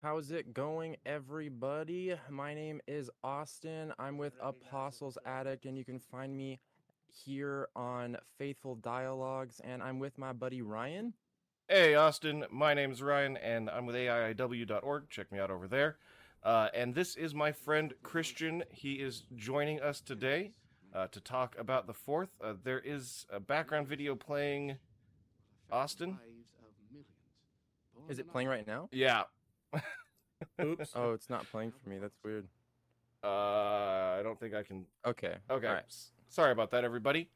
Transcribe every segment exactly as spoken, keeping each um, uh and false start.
How's it going, everybody? My name is Austin. I'm with Apostles Addict, and you can find me here on Faithful Dialogues, and I'm with my buddy Ryan. Hey, Austin. My name's Ryan, and I'm with A I I W dot org. Check me out over there. Uh, and this is my friend Christian. He is joining us today uh, to talk about the fourth. Uh, there is a background video playing, Austin. Is it playing right now? Yeah. Oops. Oh, it's not playing for me. That's weird. Uh, I don't think I can. Okay. Okay. All right. Sorry about that, everybody.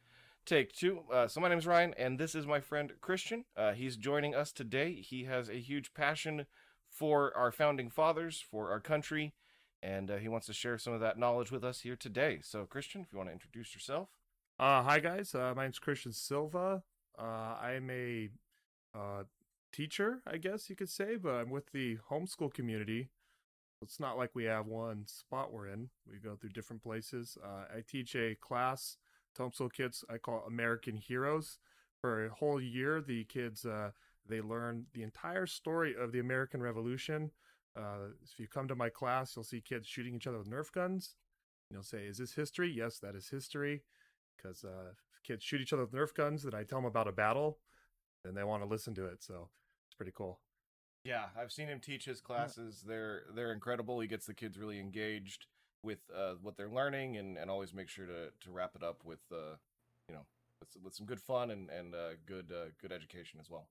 Take two. Uh, so my name's Ryan, and this is my friend Christian. Uh, he's joining us today. He has a huge passion for our founding fathers, for our country, and uh, he wants to share some of that knowledge with us here today. So, Christian, if you want to introduce yourself. Uh, hi, guys. Uh, my name's Christian Silva. Uh, I'm a... Uh, teacher, I guess you could say, but I'm with the homeschool community. It's not like we have one spot we're in. We go through different places. Uh, I teach a class to homeschool kids. I call it American Heroes. For a whole year, the kids, uh, they learn the entire story of the American Revolution. Uh, if you come to my class, you'll see kids shooting each other with Nerf guns. And you'll say, is this history? Yes, that is history. Because uh, if kids shoot each other with Nerf guns, then I tell them about a battle, and they want to listen to it. So it's pretty cool. Yeah, I've seen him teach his classes. They're they're incredible. He gets the kids really engaged with uh, what they're learning, and, and always make sure to, to wrap it up with uh, you know with, with some good fun and and uh, good uh, good education as well.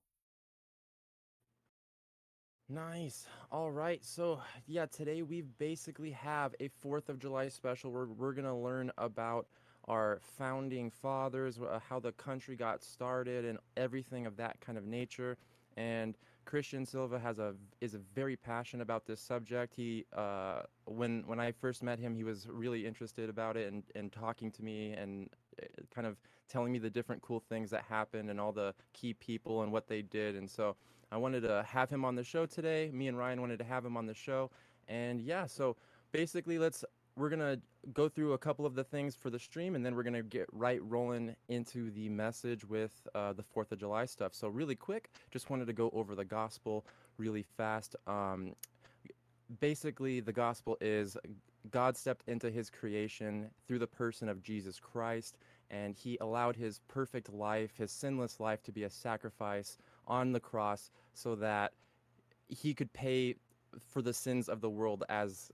Nice. All right. So yeah, today we basically have a fourth of July special where we're gonna learn about our founding fathers, how the country got started, and everything of that kind of nature. And Christian Silva has a is a very passionate about this subject. He uh, when when I first met him, he was really interested about it and, and talking to me and kind of telling me the different cool things that happened and all the key people and what they did. And so I wanted to have him on the show today. Me and Ryan wanted to have him on the show. And yeah, so basically let's we're going to go through a couple of the things for the stream, and then we're going to get right rolling into the message with uh, the fourth of July stuff. So really quick, just wanted to go over the gospel really fast. Um, basically, the gospel is God stepped into his creation through the person of Jesus Christ, and he allowed his perfect life, his sinless life, to be a sacrifice on the cross so that he could pay for the sins of the world as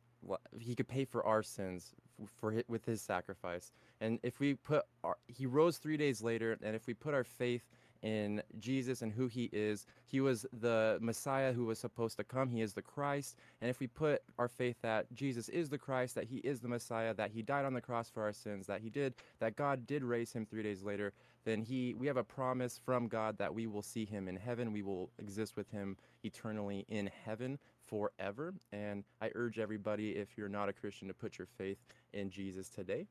he could pay for our sins for his, with his sacrifice. And if we put our, he rose three days later, and if we put our faith in Jesus and who he is, he was the Messiah who was supposed to come. He is the Christ. And if we put our faith that Jesus is the Christ, that he is the Messiah, that he died on the cross for our sins, that he did, that God did raise him three days later, then he, we have a promise from God that we will see him in heaven. We will exist with him eternally in heaven forever. And I urge everybody, if you're not a Christian, to put your faith in Jesus today.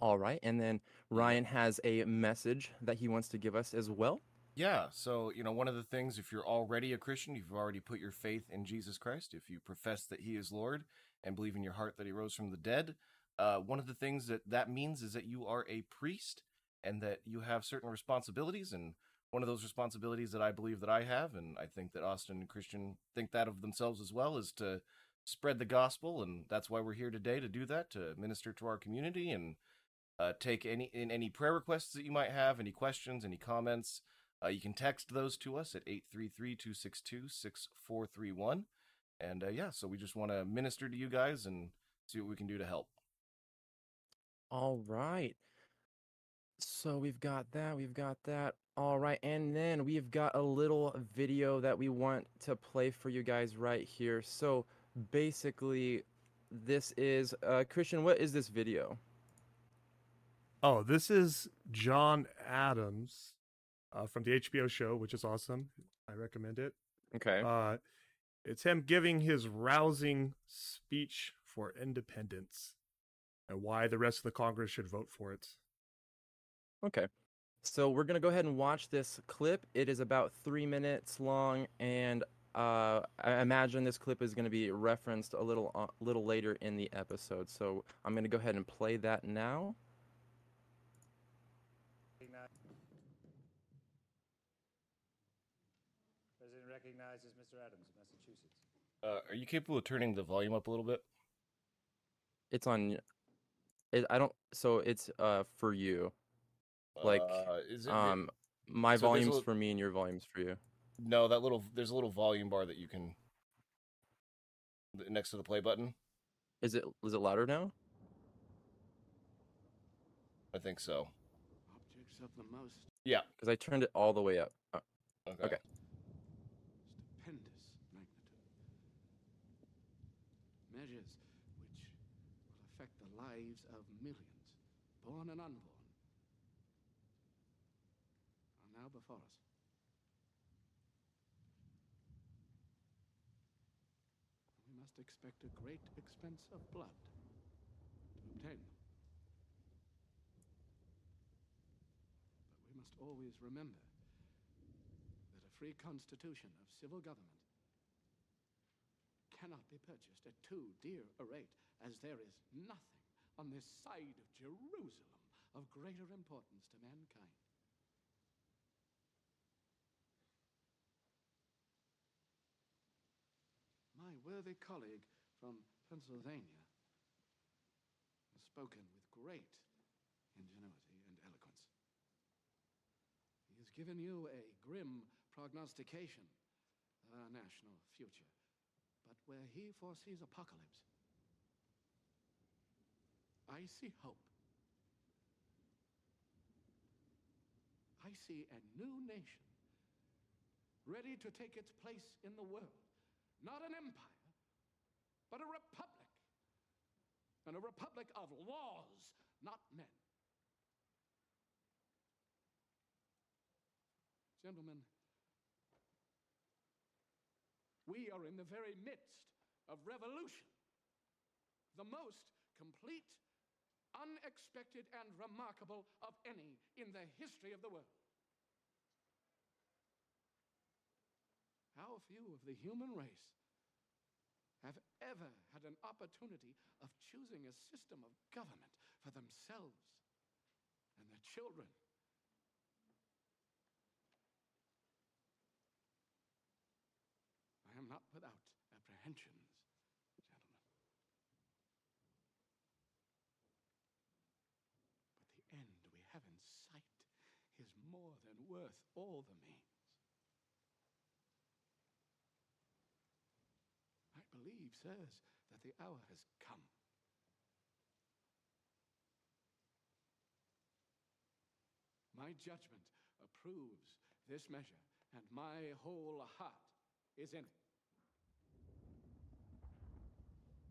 All right, and then Ryan has a message that he wants to give us as well. Yeah, so, you know, one of the things, if you're already a Christian, you've already put your faith in Jesus Christ, if you profess that he is Lord and believe in your heart that he rose from the dead, uh, one of the things that that means is that you are a priest and that you have certain responsibilities. And one of those responsibilities that I believe that I have, and I think that Austin and Christian think that of themselves as well, is to spread the gospel. And that's why we're here today, to do that, to minister to our community, and Uh, take any in any prayer requests that you might have, any questions, any comments. Uh, you can text those to us at eight three three, two six two, six four three one. And uh, yeah, so we just want to minister to you guys and see what we can do to help. All right. So we've got that. We've got that. All right. And then we've got a little video that we want to play for you guys right here. So basically, this is uh, Christian, what is this video? Oh, this is John Adams uh, from the H B O show, which is awesome. I recommend it. Okay. Uh, it's him giving his rousing speech for independence and why the rest of the Congress should vote for it. Okay. So we're going to go ahead and watch this clip. It is about three minutes long, and uh, I imagine this clip is going to be referenced a little, uh, little later in the episode. So I'm going to go ahead and play that now. President recognizes Mister Adams of Massachusetts. Uh, are you capable of turning the volume up a little bit? It's on. It, I don't. So it's uh for you. Like uh, is it, um, my so volume's little, for me and your volume's for you. No, that little there's a little volume bar that you can next to the play button. Is it is it louder now? I think so. Objects of the most. Yeah, because I turned it all the way up. Oh. Okay. Okay. Stupendous magnitude. Measures which will affect the lives of millions, born and unborn, are now before us. We must expect a great expense of blood to obtain them. Must always remember that a free constitution of civil government cannot be purchased at too dear a rate, as there is nothing on this side of Jerusalem of greater importance to mankind. My worthy colleague from Pennsylvania has spoken with great ingenuity. Given you a grim prognostication of our national future, but where he foresees apocalypse, I see hope. I see a new nation ready to take its place in the world. Not an empire, but a republic. And a republic of laws, not men. Gentlemen, we are in the very midst of revolution, the most complete, unexpected, and remarkable of any in the history of the world. How few of the human race have ever had an opportunity of choosing a system of government for themselves and their children. Not without apprehensions, gentlemen. But the end we have in sight is more than worth all the means. I believe, sirs, that the hour has come. My judgment approves this measure, and my whole heart is in it.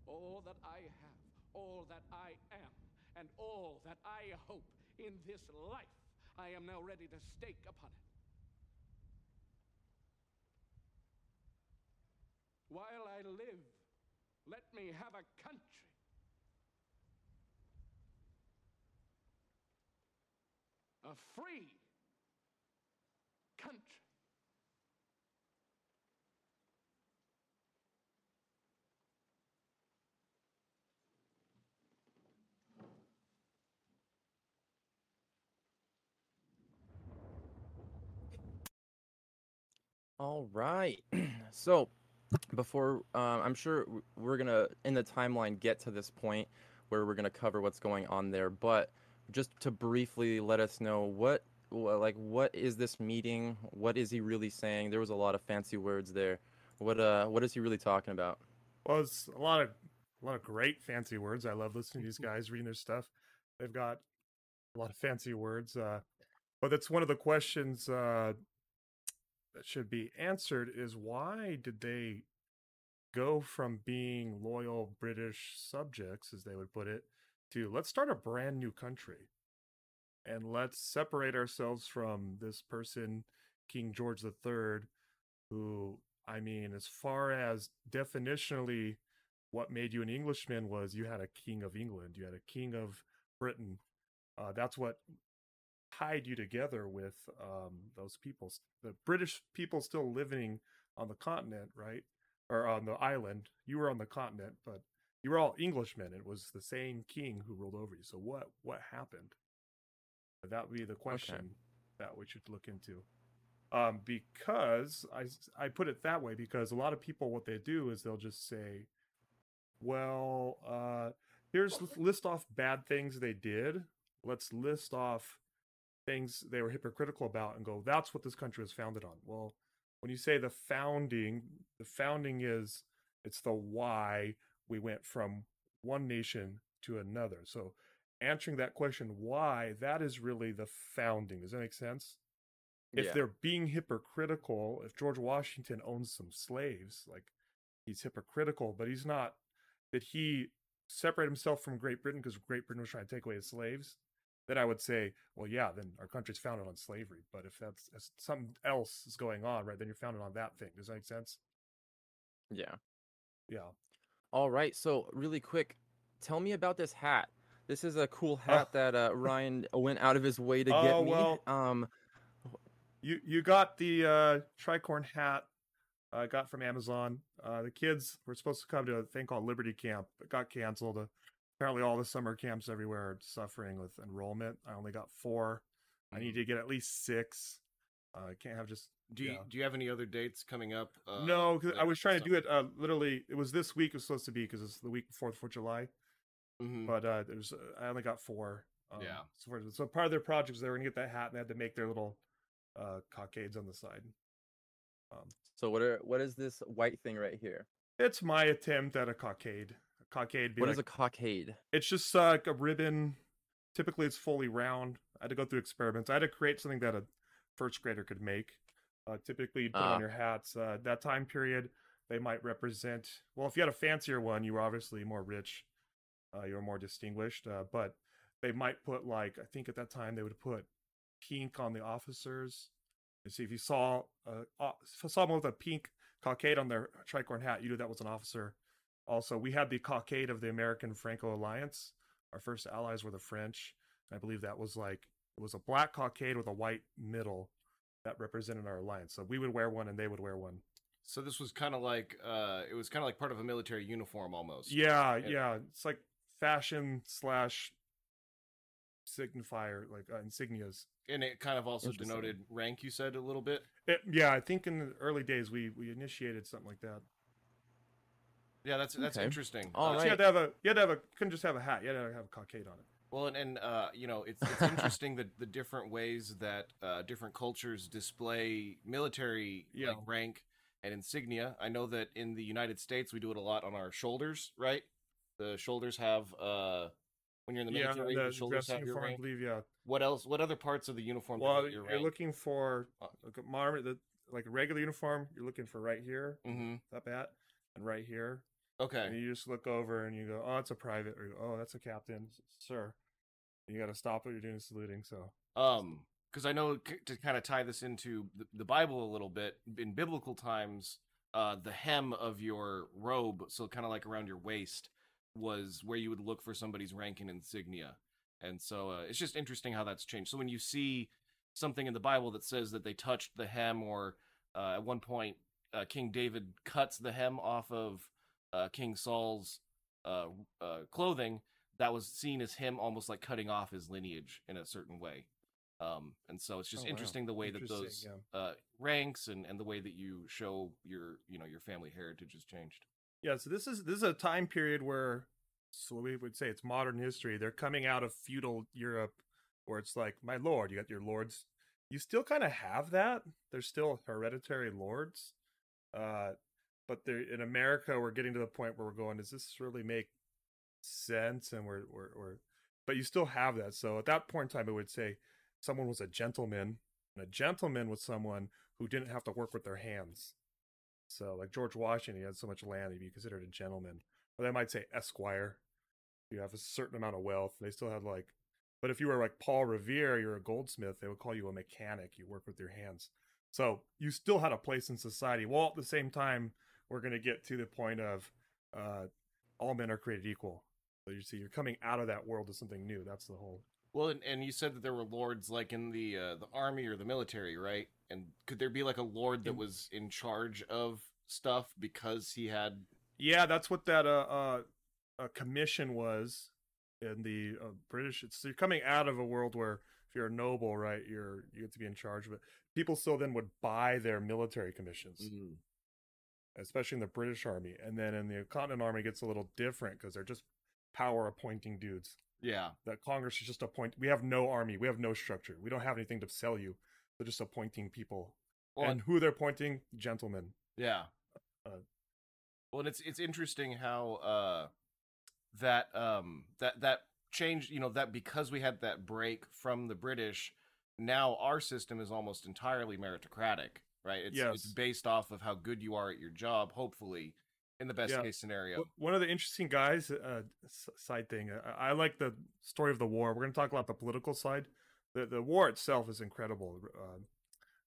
All that I have, all that I am, and all that I hope in this life, I am now ready to stake upon it. While I live, let me have a country. A free country. All right. So before, um, I'm sure we're going to, in the timeline, get to this point where we're going to cover what's going on there. But just to briefly let us know what, like, what is this meeting? What is he really saying? There was a lot of fancy words there. What, uh, what is he really talking about? Well, it's a lot of, a lot of great fancy words. I love listening to these guys reading their stuff. They've got a lot of fancy words. Uh, but that's one of the questions, uh, that should be answered is why did they go from being loyal British subjects, as they would put it, to let's start a brand new country and let's separate ourselves from this person, King George the Third, who, I mean, as far as definitionally what made you an Englishman was you had a king of England, you had a king of Britain. Uh, that's what tied you together with um, those peoples. The British people still living on the continent, right? Or on the island. You were on the continent, but you were all Englishmen. It was the same king who ruled over you. So what what happened? That would be the question okay. that we should look into. um, because I, I put it that way, because a lot of people, what they do is they'll just say, well, uh, here's list off bad things they did. Let's list off things they were hypocritical about and go, that's what this country was founded on. Well, when you say the founding, the founding is, it's the why we went from one nation to another. So answering that question, why, that is really the founding. Does that make sense? Yeah. If they're being hypocritical, if George Washington owns some slaves, like he's hypocritical, but he's not, that he separate himself from Great Britain because Great Britain was trying to take away his slaves, then I would say, well, yeah, then our country's founded on slavery. But if that's if something else is going on, right, then you're founded on that thing. Does that make sense? Yeah. Yeah. All right. So really quick, tell me about this hat. This is a cool hat uh, that uh, Ryan went out of his way to get oh, me. Well, um, you, you got the uh, tricorn hat I uh, got from Amazon. Uh, the kids were supposed to come to a thing called Liberty Camp. It got canceled. Uh, Apparently all the summer camps everywhere are suffering with enrollment. I only got four. I need to get at least six. I uh, can't have just... Do you, yeah. do you have any other dates coming up? Uh, no, cause I was trying to do it uh, literally. It was this week it was supposed to be because it's the week before fourth of July. Mm-hmm. But uh, there's uh, I only got four. Um, yeah. So, for, so part of their project was they were going to get that hat and they had to make their little uh, cockades on the side. Um, so what are what is this white thing right here? It's my attempt at a cockade. Cockade. What like, is a cockade? It's just uh, like a ribbon. Typically, it's fully round. I had to go through experiments. I had to create something that a first grader could make. Uh, typically, you'd put uh. on your hats. Uh, that time period, they might represent. Well, if you had a fancier one, you were obviously more rich. Uh, you were more distinguished. Uh, but they might put, like, I think at that time, they would put pink on the officers. And see, if you saw, uh, uh, someone with a pink cockade on their tricorn hat, you knew that was an officer. Also, we had the cockade of the American Franco Alliance. Our first allies were the French. I believe that was like, it was a black cockade with a white middle that represented our alliance. So we would wear one and they would wear one. So this was kind of like, uh, it was kind of like part of a military uniform almost. Yeah, and... yeah. It's like fashion slash signifier, like uh, insignias. And it kind of also denoted rank, you said, a little bit? It, yeah, I think in the early days we, we initiated something like that. Yeah, that's that's okay. Interesting. All uh, right. So you had to have a you had to have a couldn't just have a hat. You had to have a cockade on it. Well, and, and uh, you know, it's it's interesting the the different ways that uh, different cultures display military yeah. like, rank and insignia. I know that in the United States we do it a lot on our shoulders, right? The shoulders have uh, when you're in the military, yeah, the, the shoulders have uniform, your rank. I believe, yeah. What else? What other parts of the uniform? Well, do you you're rank? looking for like a, the, like a regular uniform. You're looking for right here, mm-hmm. up at, and right here. Okay. And you just look over and you go, oh, it's a private, or oh, that's a captain, sir. You got to stop what you're doing, saluting. So, um, because I know c- to kind of tie this into the, the Bible a little bit, in biblical times, uh, the hem of your robe, so kind of like around your waist, was where you would look for somebody's rank and insignia. And so uh, it's just interesting how that's changed. So when you see something in the Bible that says that they touched the hem, or uh, at one point uh, King David cuts the hem off of Uh, King Saul's uh, uh, clothing, that was seen as him almost like cutting off his lineage in a certain way. Um, and so it's just oh, interesting wow. the way that those yeah. uh, ranks and, and the way that you show your, you know, your family heritage has changed. Yeah. So this is, this is a time period where, so we would say it's modern history. They're coming out of feudal Europe where it's like, my lord, you got your lords. You still kind of have that. There's still hereditary lords. Uh, But there, in America, we're getting to the point where we're going, does this really make sense? And we're, we're, we're, but you still have that. So at that point in time, I would say someone was a gentleman, and a gentleman was someone who didn't have to work with their hands. So like George Washington, he had so much land, he'd be considered a gentleman. Or they might say esquire. You have a certain amount of wealth. They still had like, but if you were like Paul Revere, you're a goldsmith, they would call you a mechanic. You work with your hands. So you still had a place in society. Well, at the same time, we're going to get to the point of uh, all men are created equal. So you see, you're coming out of that world to something new. That's the whole. Well, and, and you said that there were lords like in the uh, the army or the military, right? And could there be like a lord that was in charge of stuff because he had? Yeah, that's what that uh, uh, uh commission was in the uh, British. It's, so you're coming out of a world where if you're a noble, right, you're you get to be in charge of it. people so then would buy their military commissions, mm-hmm. especially in the British Army. And then in the Continent Army, it gets a little different because they're just power appointing dudes. Yeah. That Congress is just appoint. We have no army. We have no structure. We don't have anything to sell you. They're just appointing people. Well, and who they're appointing? Gentlemen. Yeah. Uh, well, and it's it's interesting how uh, that um that that changed, you know, that because we had that break from the British, now our system is almost entirely meritocratic, right? It's, yes. It's based off of how good you are at your job, hopefully, in the best yeah. case scenario. One of the interesting guys, uh, side thing, I, I like the story of the war. We're going to talk about the political side. The the war itself is incredible, uh,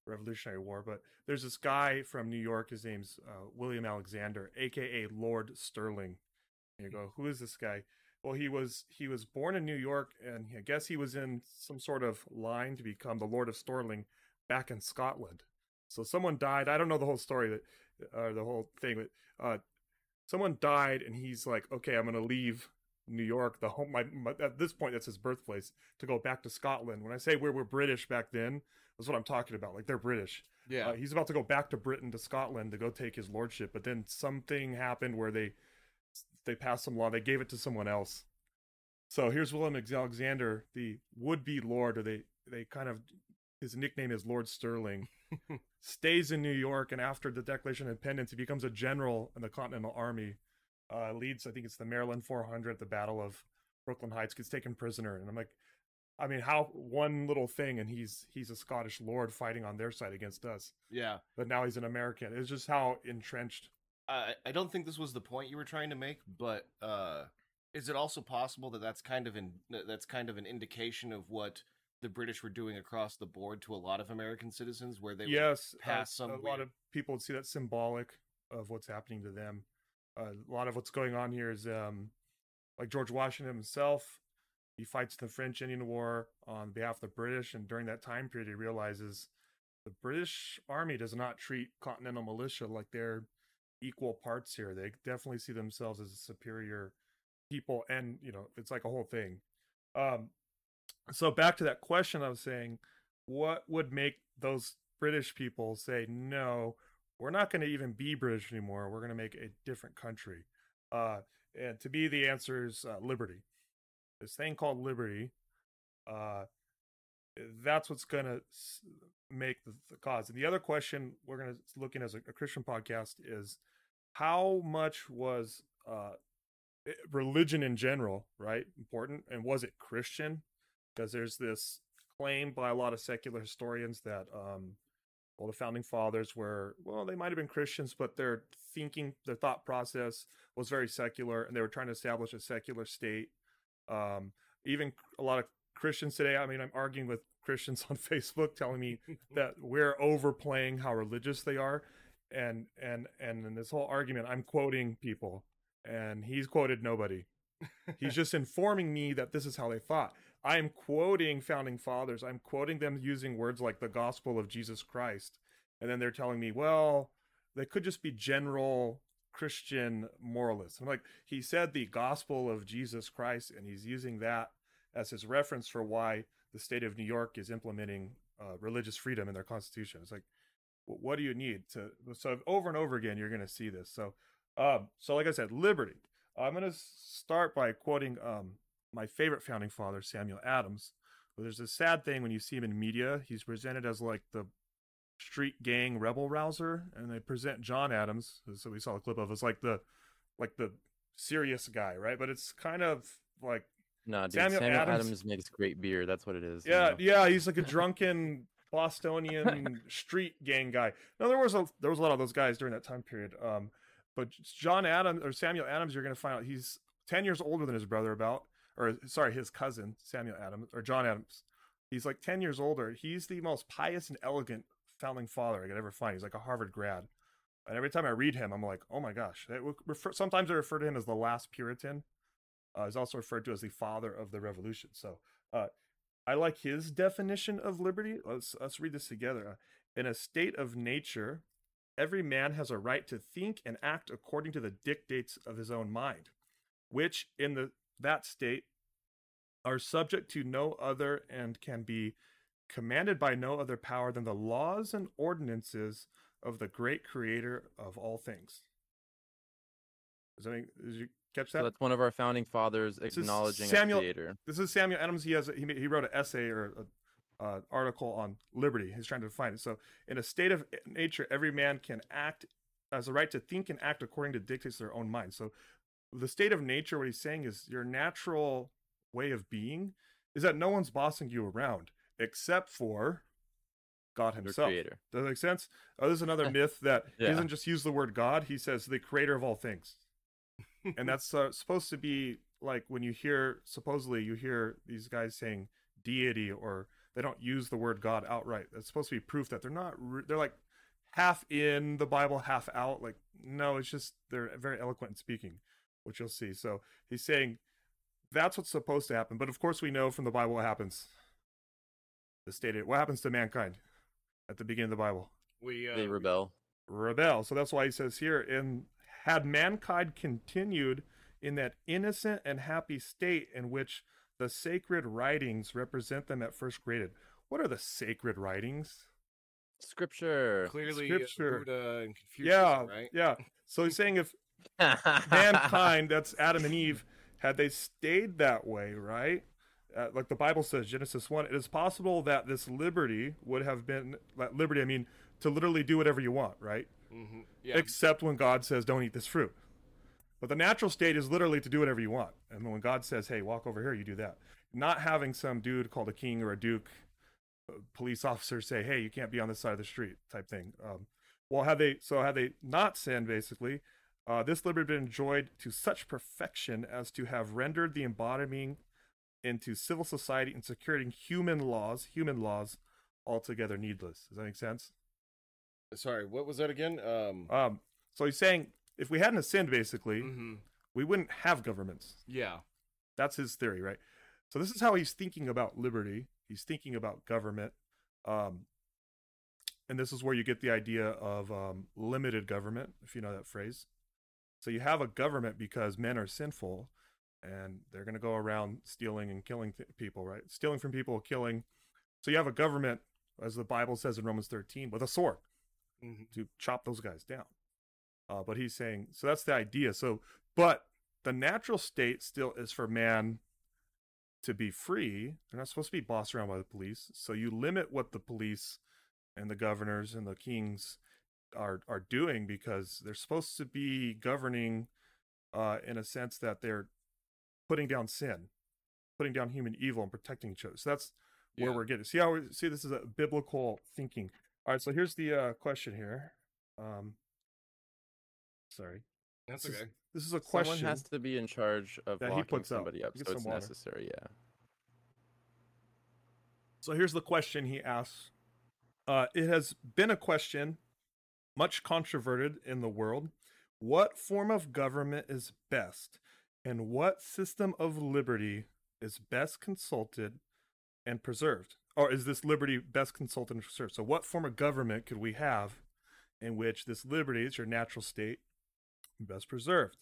Revolutionary War. But there's this guy from New York. His name's uh, William Alexander, a k a. Lord Stirling. And you go, who is this guy? Well, he was he was born in New York, and I guess he was in some sort of line to become the Lord of Stirling back in Scotland. So someone died. I don't know the whole story, that, or the whole thing, but uh, someone died, and he's like, okay, I'm going to leave New York, the home. My, my, at this point, that's his birthplace. To go back to Scotland. When I say we were British back then, that's what I'm talking about. Like they're British. Yeah. Uh, he's about to go back to Britain, to Scotland, to go take his lordship. But then something happened where they they passed some law. They gave it to someone else. So here's William Alexander, the would-be lord, or they they kind of his nickname is Lord Stirling. Stays in New York, and after the Declaration of Independence, he becomes a general in the Continental Army. Uh, leads, I think it's the Maryland four hundred at the Battle of Brooklyn Heights, gets taken prisoner. And I'm like, I mean, how one little thing, and he's he's a Scottish lord fighting on their side against us. Yeah. But now he's an American. It's just how entrenched. I, I don't think this was the point you were trying to make, but uh, is it also possible that that's kind of in, that's kind of an indication of what the British were doing across the board to a lot of American citizens, where they yes, would pass uh, some... A weird... lot of people would see that symbolic of what's happening to them. Uh, a lot of what's going on here is um, like George Washington himself. He fights the French Indian War on behalf of the British. And during that time period, he realizes the British army does not treat continental militia like they're equal parts here. They definitely see themselves as superior people. And, you know, it's like a whole thing. Um, so back to that question I was saying, what would make those British people say, no, we're not going to even be British anymore. We're going to make a different country. Uh, and to me, the answer is uh, liberty. This thing called liberty, uh, that's what's going to make the, the cause. And the other question we're going to look in as a, a Christian podcast is how much was uh, religion in general, right, important? And was it Christian? Because there's this claim by a lot of secular historians that... Um, Well, the founding fathers were, well, they might have been Christians, but their thinking, their thought process was very secular, and they were trying to establish a secular state. Um, even a lot of Christians today, I mean, I'm arguing with Christians on Facebook telling me that we're overplaying how religious they are. And, and, and in this whole argument, I'm quoting people, and he's quoted nobody. He's just informing me that this is how they thought. I am quoting founding fathers. I'm quoting them using words like the gospel of Jesus Christ. And then they're telling me, well, they could just be general Christian moralists. I'm like, he said the gospel of Jesus Christ, and he's using that as his reference for why the state of New York is implementing uh, religious freedom in their constitution. It's like, what do you need to? So over and over again, you're going to see this. So, um, so like I said, liberty. I'm going to start by quoting um, my favorite founding father, Samuel Adams. Well, there's a sad thing when you see him in media. He's presented as like the street gang rebel rouser, and they present John Adams, so we saw a clip of, as like the like the serious guy, right? But it's kind of like no, dude, Samuel, Samuel Adams, Adams makes great beer. That's what it is. Yeah, you know? yeah, he's like a drunken Bostonian street gang guy. Now there was a there was a lot of those guys during that time period. Um, But John Adams or Samuel Adams, you're going to find out he's ten years older than his brother about, or sorry, his cousin, Samuel Adams or John Adams. He's like ten years older. He's the most pious and elegant founding father I could ever find. He's like a Harvard grad. And every time I read him, I'm like, oh my gosh. They refer, sometimes I refer to him as the last Puritan. Uh, he's also referred to as the father of the revolution. So uh, I like his definition of liberty. Let's, let's read this together. In a state of nature, every man has a right to think and act according to the dictates of his own mind, which in the that state are subject to no other and can be commanded by no other power than the laws and ordinances of the great creator of all things. Does that make, did you catch that? So that's one of our founding fathers acknowledging Samuel, a creator. This is Samuel Adams. He has a, he, he wrote an essay or a, uh, article on liberty. He's trying to define it. So in a state of nature, every man can act as a right to think and act according to dictates their own mind. So the state of nature, what he's saying is your natural way of being is that no one's bossing you around except for God himself. Creator. Does that make sense? Oh, there's another myth that yeah. he doesn't just use the word God. He says the creator of all things. And that's uh, supposed to be like when you hear, supposedly you hear these guys saying deity, or they don't use the word God outright. That's supposed to be proof that they're not, re- they're like half in the Bible, half out. Like, no, it's just, they're very eloquent in speaking, which you'll see. So he's saying that's what's supposed to happen. But of course we know from the Bible what happens. The stated, what happens to mankind at the beginning of the Bible? We uh, They rebel. Rebel. So that's why he says here, in had mankind continued in that innocent and happy state in which the sacred writings represent them at first graded. What are the sacred writings? Scripture. Clearly Scripture. Buddha and Confucius, yeah, right? Yeah. So he's saying if mankind, that's Adam and Eve, had they stayed that way, right? Uh, like the Bible says, Genesis one, it is possible that this liberty would have been, liberty, I mean, to literally do whatever you want, right? Mm-hmm. Yeah. Except when God says, don't eat this fruit. But the natural state is literally to do whatever you want. And when God says, hey, walk over here, you do that. Not having some dude called a king or a duke, a police officer say, hey, you can't be on this side of the street type thing. Um, well, had they, so had they not sinned, basically, uh, this liberty had been enjoyed to such perfection as to have rendered the embodiment into civil society and securing human laws, human laws altogether needless. Does that make sense? Sorry, what was that again? Um, um, so he's saying if we hadn't sinned, basically, mm-hmm. we wouldn't have governments. Yeah. That's his theory, right? So this is how he's thinking about liberty. He's thinking about government. Um, and this is where you get the idea of um, limited government, if you know that phrase. So you have a government because men are sinful and they're going to go around stealing and killing th- people, right? Stealing from people, killing. So you have a government, as the Bible says in Romans thirteen, with a sword. Mm-hmm. To chop those guys down. Uh, but he's saying, so that's the idea. So, but the natural state still is for man to be free. They're not supposed to be bossed around by the police. So you limit what the police and the governors and the kings are are doing, because they're supposed to be governing uh, in a sense that they're putting down sin, putting down human evil and protecting each other. So that's where yeah. we're getting. See how we, see this is a biblical thinking. All right, so here's the uh, question here. Um, sorry. That's this okay. Is, this is a question. Someone has to be in charge of locking he puts somebody up, up so it's water. Necessary, yeah. So here's the question he asks. Uh, it has been a question much controverted in the world. What form of government is best, and what system of liberty is best consulted and preserved? Or is this liberty best consulted and preserved? So what form of government could we have in which this liberty, it's your natural state, best preserved?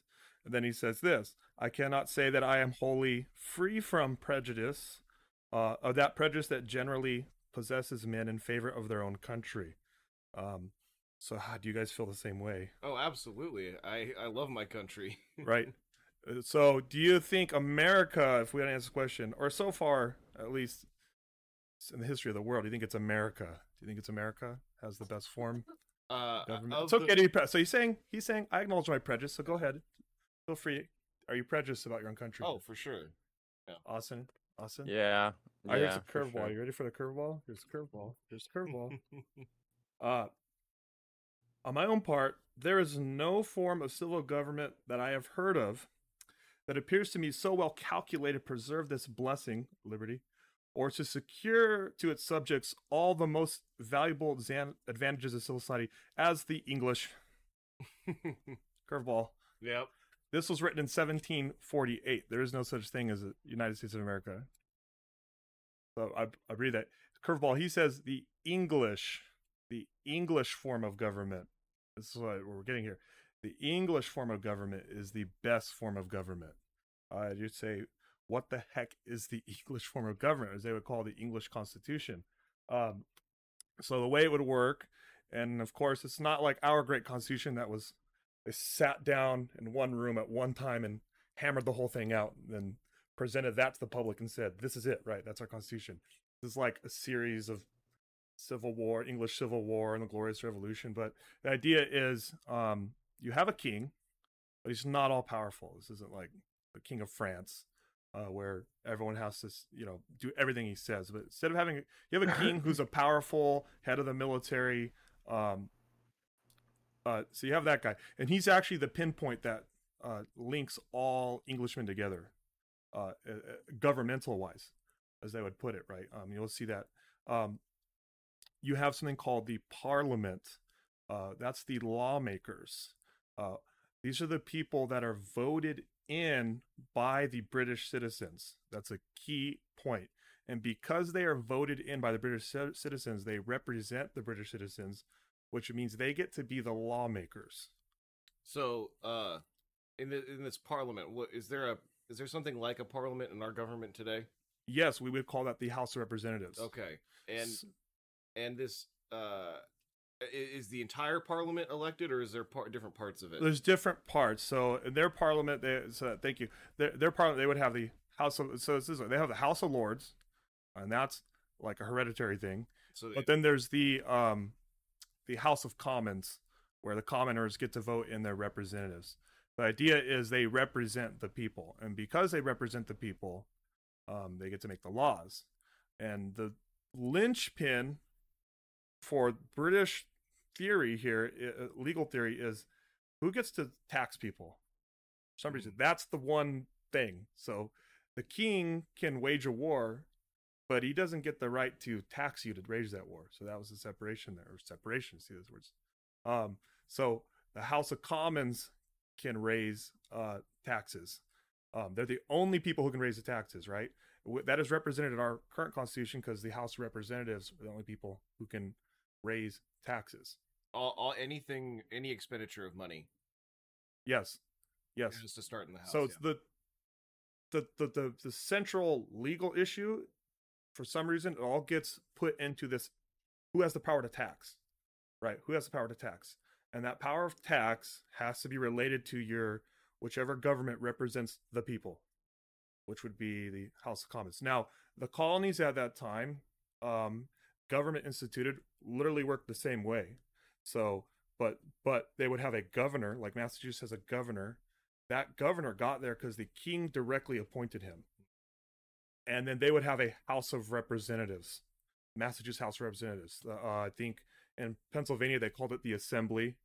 And then he says this, I cannot say that I am wholly free from prejudice, uh, of that prejudice that generally possesses men in favor of their own country. Um, so how do you guys feel the same way? Oh, absolutely. I, I love my country. Right. So do you think America, if we had to answer the question, or so far at least, in the history of the world, do you think it's America? Do you think it's America has the best form? Uh, it's okay the... to be. So he's saying he's saying I acknowledge my prejudice. So go ahead, feel free. Are you prejudiced about your own country? Oh, for sure. Yeah. Austin, Austin. Yeah. All right, yeah, here's a curveball. Sure. You ready for the curveball? Here's the curveball. Here's the curveball. uh, on my own part, there is no form of civil government that I have heard of that appears to me so well calculated to preserve this blessing, liberty, or to secure to its subjects all the most valuable exam- advantages of civil society as the English. Curveball. Yep. This was written in seventeen forty-eight. There is no such thing as the United States of America. So I, I read that. Curveball. He says the English, the English form of government. This is what we're getting here. The English form of government is the best form of government. Uh, you'd say, what the heck is the English form of government, as they would call the English Constitution? Um, so the way it would work, and of course, it's not like our great Constitution that was, they sat down in one room at one time and hammered the whole thing out and then presented that to the public and said, this is it, right? That's our Constitution. This is like a series of Civil War, English Civil War and the Glorious Revolution. But the idea is um, you have a king, but he's not all powerful. This isn't like the King of France, uh, where everyone has to, you know, do everything he says. But instead of having, you have a king who's a powerful head of the military. Um, uh, so you have that guy, and he's actually the pinpoint that uh, links all Englishmen together, uh, uh, governmental wise, as they would put it. Right. Um, you'll see that. Um, you have something called the Parliament. Uh, that's the lawmakers. Uh, these are the people that are voted in by the British citizens. That's a key point. And because they are voted in by the British citizens, they represent the British citizens, which means they get to be the lawmakers. So, uh, in the, in this Parliament, what is there a is there something like a Parliament in our government today? Yes, we would call that the House of Representatives. Okay, and so, and this uh, is the entire Parliament elected, or is there par- different parts of it? There's different parts. So in their Parliament, they so thank you. Their, their Parliament, they would have the House of so this is, they have the House of Lords. And that's like a hereditary thing. So they, but then there's the um, the House of Commons, where the commoners get to vote in their representatives. The idea is they represent the people, and because they represent the people, um, they get to make the laws. And the linchpin for British theory here, uh, legal theory, is who gets to tax people. For some reason, that's the one thing. So the king can wage a war, but he doesn't get the right to tax you to wage that war. So that was the separation there, or separation, see those words. Um, so the House of Commons can raise uh, taxes. Um, they're the only people who can raise the taxes, right? That is represented in our current Constitution because the House of Representatives are the only people who can raise taxes. All, all anything, any expenditure of money. Yes, yes. It's just to start in the House. So it's yeah. the, the, the, the, the central legal issue. For some reason, it all gets put into this, who has the power to tax, right? Who has the power to tax? And that power of tax has to be related to your, whichever government represents the people, which would be the House of Commons. Now, the colonies at that time, um, government instituted, literally worked the same way. So, but but they would have a governor, like Massachusetts has a governor. That governor got there because the king directly appointed him. And then they would have a House of Representatives, Massachusetts House of Representatives. Uh, I think in Pennsylvania, they called it the Assembly.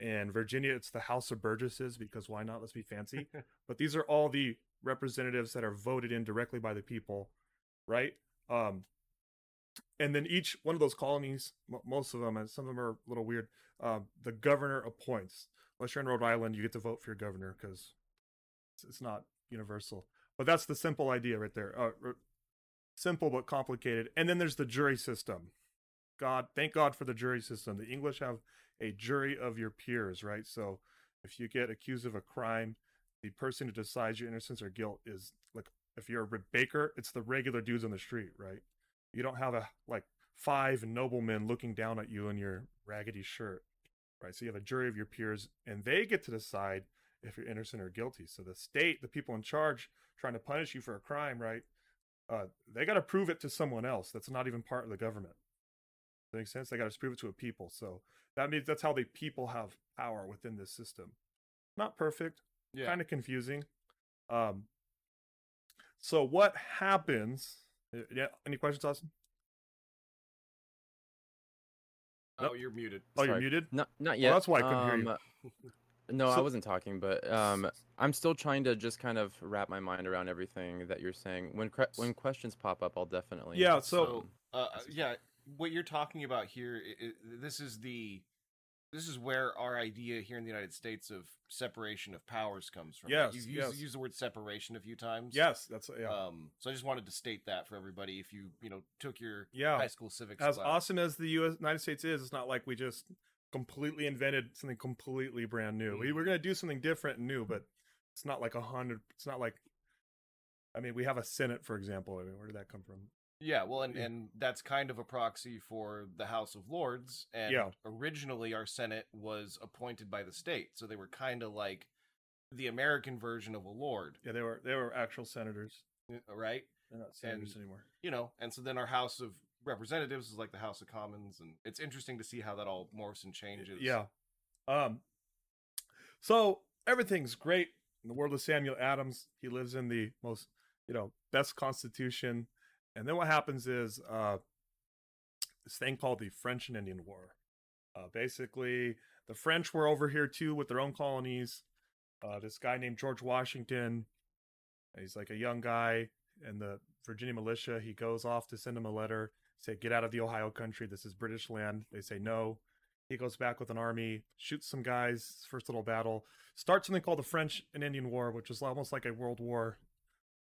In Virginia, it's the House of Burgesses, because why not? Let's be fancy. But these are all the representatives that are voted in directly by the people, right? Um, and then each one of those colonies, m- most of them, and some of them are a little weird, uh, the governor appoints. Unless you're in Rhode Island, you get to vote for your governor because it's, it's not universal. But that's the simple idea right there. Uh, simple but complicated. And then there's the jury system. God, thank God for the jury system. The English have a jury of your peers, right? So if you get accused of a crime, the person who decides your innocence or guilt is, like, if you're a baker, it's the regular dudes on the street, right? You don't have a like five noblemen looking down at you in your raggedy shirt, right? So you have a jury of your peers, and they get to decide if you're innocent or guilty. So the state, the people in charge, trying to punish you for a crime, right? Uh, they got to prove it to someone else. That's not even part of the government. Does that make sense? They got to prove it to a people. So that means that's how the people have power within this system. Not perfect. Yeah. Kind of confusing. Um, so what happens? Yeah. Any questions, Austin? Oh, nope. You're muted. Oh, Sorry. You're muted? No, not yet. Well, that's why I couldn't um, hear you. No, so, I wasn't talking, but um, I'm still trying to just kind of wrap my mind around everything that you're saying. When cre- when questions pop up, I'll definitely. Yeah. So, so uh, yeah, what you're talking about here, is, this is the, this is where our idea here in the United States of separation of powers comes from. Yes. You've used, yes. used the word separation a few times. Yes, that's yeah. Um, so I just wanted to state that for everybody. If you you know took your yeah. high school civics, as class. Awesome as the U S United States is, it's not like we just completely invented something completely brand new. We were going to do something different and new, but it's not like a hundred. It's not like, I mean, we have a Senate, for example. I mean, where did that come from? Yeah, well, and, and that's kind of a proxy for the House of Lords. And yeah. originally our Senate was appointed by the state, so they were kind of like the American version of a lord. Yeah, they were they were actual senators. Right? They're not senators and, anymore. You know, and so then our House of Representatives is like the House of Commons, and it's interesting to see how that all morphs and changes. Yeah. Um. So everything's great in the world of Samuel Adams. He lives in the most, you know, best constitution. And then what happens is uh, this thing called the French and Indian War. Uh, basically, the French were over here, too, with their own colonies. Uh, this guy named George Washington, he's like a young guy in the Virginia militia. He goes off to send him a letter, say, get out of the Ohio country. This is British land. They say no. He goes back with an army, shoots some guys, first little battle, starts something called the French and Indian War, which is almost like a world war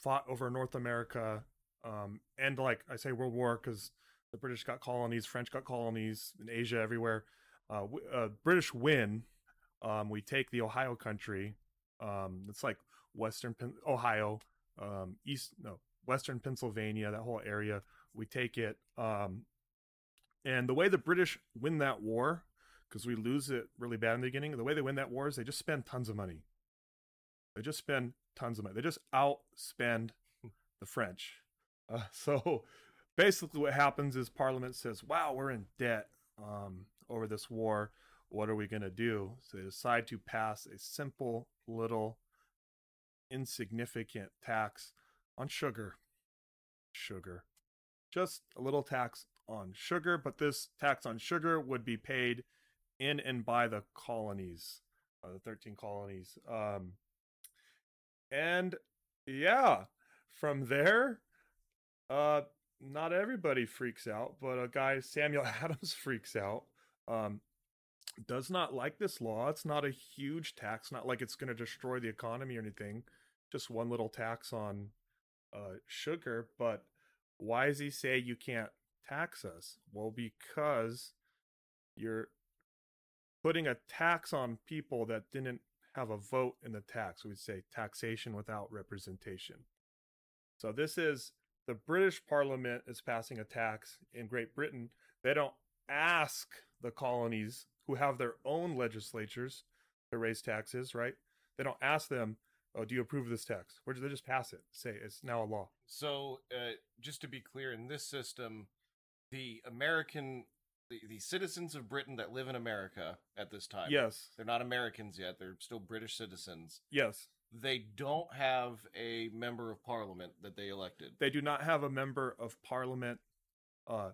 fought over North America. Um, and like I say, World War, because the British got colonies, French got colonies in Asia, everywhere. Uh, w- uh, British win. Um, we take the Ohio country. Um, it's like Western Pen- Ohio, um, East, no, Western Pennsylvania, that whole area. We take it. Um, and the way the British win that war, because we lose it really bad in the beginning, the way they win that war is they just spend tons of money. They just spend tons of money. They just outspend the French. Uh, so basically what happens is Parliament says, wow, we're in debt um, over this war. What are we going to do? So they decide to pass a simple little insignificant tax on sugar. Sugar. Just a little tax on sugar. But this tax on sugar would be paid in and by the colonies, uh, the thirteen colonies. Um, and yeah, from there... Uh, not everybody freaks out, but a guy, Samuel Adams, freaks out, um, does not like this law. It's not a huge tax, not like it's going to destroy the economy or anything. Just one little tax on, uh, sugar. But why does he say you can't tax us? Well, because you're putting a tax on people that didn't have a vote in the tax. We'd say taxation without representation. So this is, the British Parliament is passing a tax in Great Britain. They don't ask the colonies, who have their own legislatures, to raise taxes, right? They don't ask them, oh, do you approve of this tax? Or do they just pass it? Say it's now a law. So uh, just to be clear, in this system, the American, the, the citizens of Britain that live in America at this time. Yes. They're not Americans yet. They're still British citizens. Yes. They don't have a member of parliament that they elected. They do not have a member of parliament uh,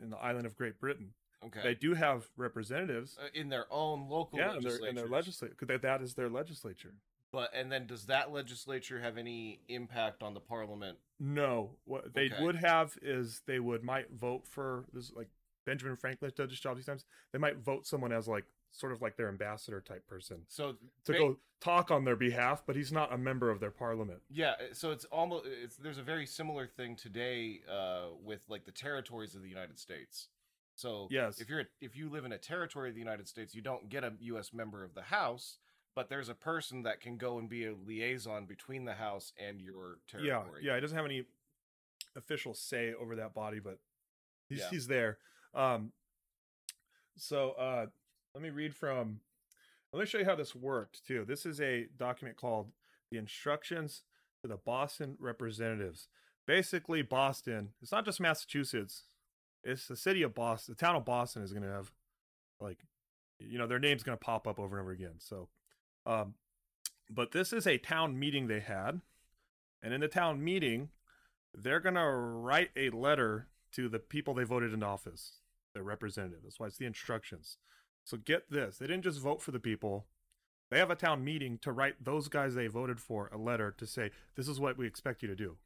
in the island of Great Britain. Okay. They do have representatives. Uh, in their own local yeah, legislature. Yeah, in their, their legislature, because that is their legislature. But and then does that legislature have any impact on the parliament? No. What they okay. would have is they would might vote for, this is like Benjamin Franklin does this job these times, they might vote someone as like, sort of like their ambassador type person, so to they, go talk on their behalf, but he's not a member of their parliament. Yeah, so it's almost it's, there's a very similar thing today uh, with like the territories of the United States. So yes, if you're a, if you live in a territory of the United States, you don't get a U S member of the House, but there's a person that can go and be a liaison between the House and your territory. Yeah, yeah, he doesn't have any official say over that body, but he's, yeah. he's there. Um, so. Uh, Let me read from, let me show you how this worked too. This is a document called the Instructions to the Boston Representatives. Basically Boston, it's not just Massachusetts, it's the city of Boston, the town of Boston is going to have like, you know, their name's going to pop up over and over again. So, um, but this is a town meeting they had. And in the town meeting, they're going to write a letter to the people they voted into office, their representative. That's why it's the instructions. So get this. They didn't just vote for the people. They have a town meeting to write those guys they voted for a letter to say, this is what we expect you to do.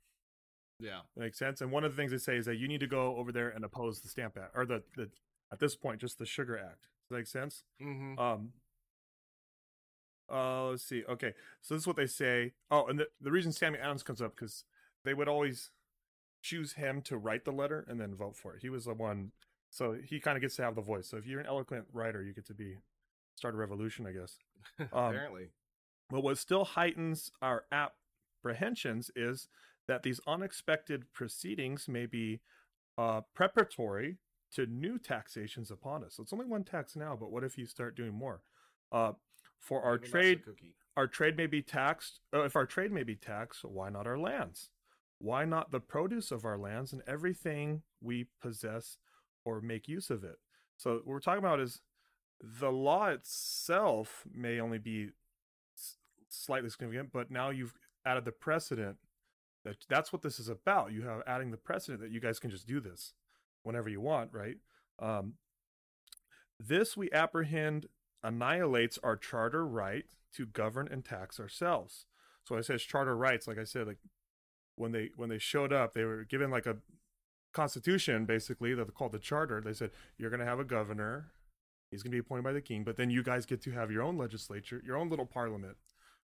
Yeah. That makes sense. And one of the things they say is that you need to go over there and oppose the Stamp Act, or the, the at this point, just the Sugar Act. Does that make sense? Mm-hmm. Um, uh, let's see. Okay. So this is what they say. Oh, and the, the reason Samuel Adams comes up, because they would always choose him to write the letter and then vote for it. He was the one... So he kind of gets to have the voice. So if you're an eloquent writer, you get to be start a revolution, I guess. Um, Apparently. But what still heightens our apprehensions is that these unexpected proceedings may be uh, preparatory to new taxations upon us. So it's only one tax now, but what if you start doing more? Uh, for our Maybe trade, our trade may be taxed. Uh, if our trade may be taxed, why not our lands? Why not the produce of our lands and everything we possess or make use of it? So what we're talking about is the law itself may only be slightly significant, but now you've added the precedent. That that's what this is about. You have adding the precedent that you guys can just do this whenever you want, right? Um, this we apprehend annihilates our charter right to govern and tax ourselves. So when I says charter rights, like I said, like when they when they showed up, they were given like a constitution, basically, that they called the charter. They said, you're going to have a governor. He's going to be appointed by the king, but then you guys get to have your own legislature, your own little parliament.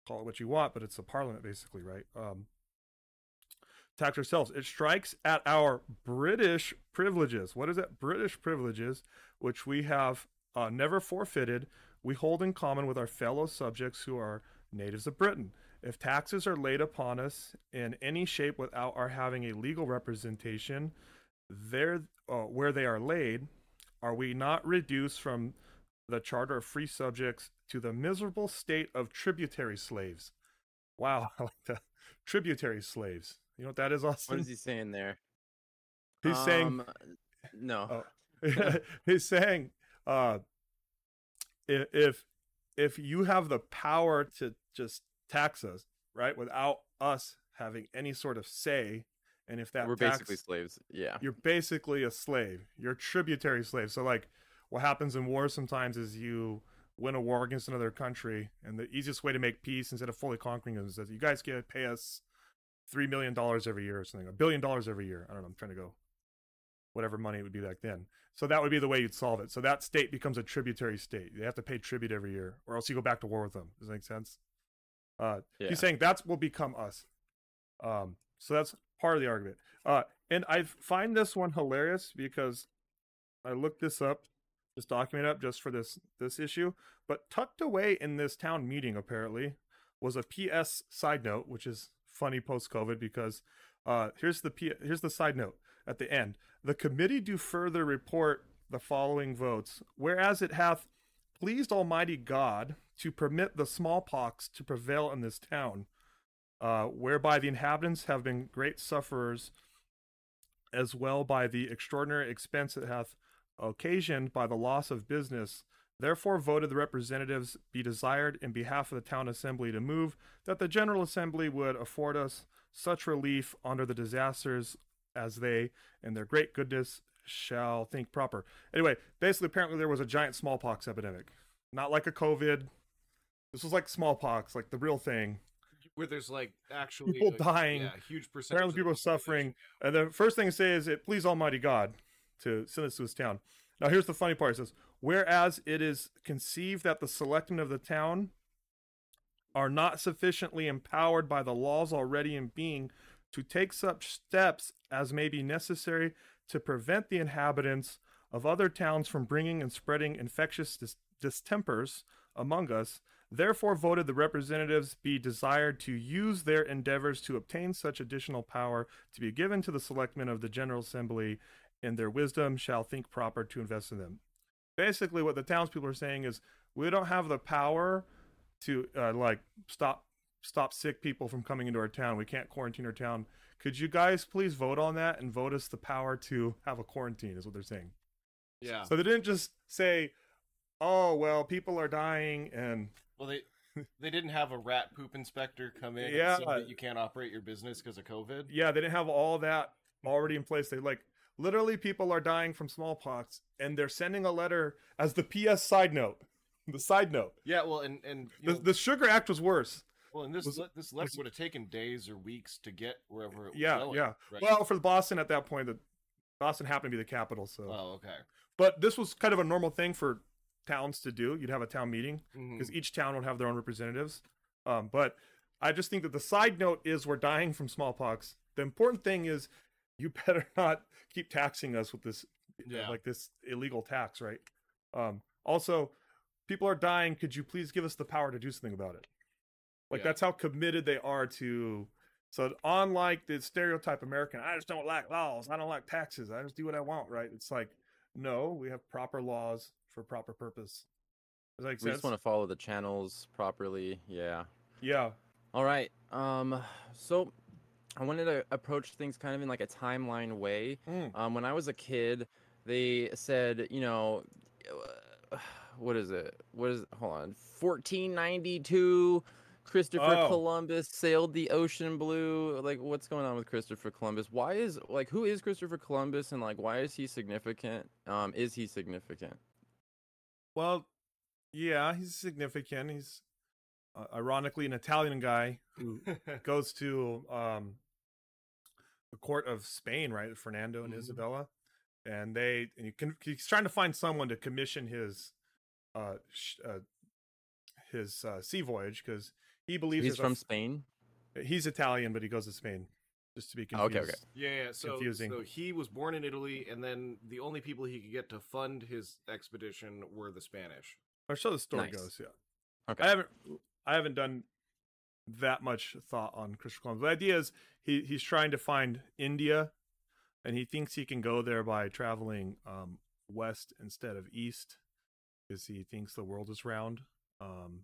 Call it what you want, but it's a parliament, basically, right? Um, tax ourselves. It strikes at our British privileges. What is that? British privileges, which we have uh, never forfeited, we hold in common with our fellow subjects who are natives of Britain. If taxes are laid upon us in any shape without our having a legal representation there, uh, where they are laid, are we not reduced from the charter of free subjects to the miserable state of tributary slaves? Wow, I like that. Tributary slaves. You know what that is, Austin? What is he saying there? He's um, saying... No. Uh, he's saying, uh, if if you have the power to just tax us, right, without us having any sort of say... And if that we're tax, basically slaves, yeah, you're basically a slave. You're a tributary slave. So, like, what happens in war sometimes is you win a war against another country, and the easiest way to make peace instead of fully conquering them is that you guys get pay us three million dollars every year or something, a billion dollars every year. I don't know. I'm trying to go whatever money it would be back then. So that would be the way you'd solve it. So that state becomes a tributary state. They have to pay tribute every year, or else you go back to war with them. Does that make sense? Uh, yeah. He's saying that will become us. Um, so that's. Part of the argument. Uh, and I find this one hilarious because I looked this up, this document up just for this this issue. But tucked away in this town meeting, apparently, was a P S side note, which is funny post-COVID because uh, here's the P- here's the side note at the end. The committee do further report the following votes, whereas it hath pleased Almighty God to permit the smallpox to prevail in this town. Uh, whereby the inhabitants have been great sufferers, as well by the extraordinary expense it hath occasioned by the loss of business. Therefore voted the representatives be desired in behalf of the town assembly to move, that the general assembly would afford us such relief under the disasters as they, in their great goodness, shall think proper. Anyway, basically, apparently there was a giant smallpox epidemic. Not like a COVID. This was like smallpox, like the real thing. Where there's like actually people like, dying, yeah, huge percentage. Apparently, people are suffering. And the first thing to say is, "It please Almighty God to send us to this town." Now, here's the funny part: it says, "Whereas it is conceived that the selectmen of the town are not sufficiently empowered by the laws already in being to take such steps as may be necessary to prevent the inhabitants of other towns from bringing and spreading infectious dis- distempers among us." Therefore voted the representatives be desired to use their endeavors to obtain such additional power to be given to the selectmen of the General Assembly, and their wisdom shall think proper to invest in them. Basically, what the townspeople are saying is, we don't have the power to uh, like stop stop sick people from coming into our town. We can't quarantine our town. Could you guys please vote on that and vote us the power to have a quarantine? Is what they're saying. Yeah. So they didn't just say, "Oh well, people are dying," and Well, they they didn't have a rat poop inspector come in yeah. and say that you can't operate your business because of COVID. Yeah, they didn't have all that already in place. They like literally people are dying from smallpox, and they're sending a letter as the P S side note. The side note. Yeah, well, and and the, know, the Sugar Act was worse. Well, and this was, this letter would have taken days or weeks to get wherever it was yeah, going. Yeah, yeah. Right? Well, for Boston at that point, the Boston happened to be the capital. So. Oh, okay. But this was kind of a normal thing for towns to do. You'd have a town meeting because mm-hmm. each town would have their own representatives. Um, but I just think that the side note is we're dying from smallpox. The important thing is you better not keep taxing us with this, yeah. like this illegal tax, right? Um, also, people are dying. Could you please give us the power to do something about it? Like yeah. that's how committed they are to So unlike the stereotype American, I just don't like laws, I don't like taxes, I just do what I want, right? It's like, no, we have proper laws for proper purpose. Does that make sense? We just want to follow the channels properly. Yeah. Yeah. All right. Um. So I wanted to approach things kind of in like a timeline way. Mm. Um. When I was a kid, they said, you know, what is it? What is it? Hold on. fourteen ninety-two. Christopher oh. Columbus sailed the ocean blue. Like, what's going on with Christopher Columbus? Why is, like, who is Christopher Columbus, and like, why is he significant? Um, is he significant? Well, yeah, he's significant. He's uh, ironically an Italian guy who goes to um the court of Spain, right? Fernando and mm-hmm. Isabella, and they and he can, he's trying to find someone to commission his uh, sh- uh his uh, sea voyage because. He believes he's from a, Spain. He's Italian, but he goes to Spain just to be confused. Okay, okay. Yeah, yeah. So, confusing. So he was born in Italy, and then the only people he could get to fund his expedition were the Spanish. Or so the story nice. goes. Yeah. Okay. I haven't, I haven't done that much thought on Christopher Columbus. The idea is he he's trying to find India, and he thinks he can go there by traveling um, west instead of east, because he thinks the world is round. Um,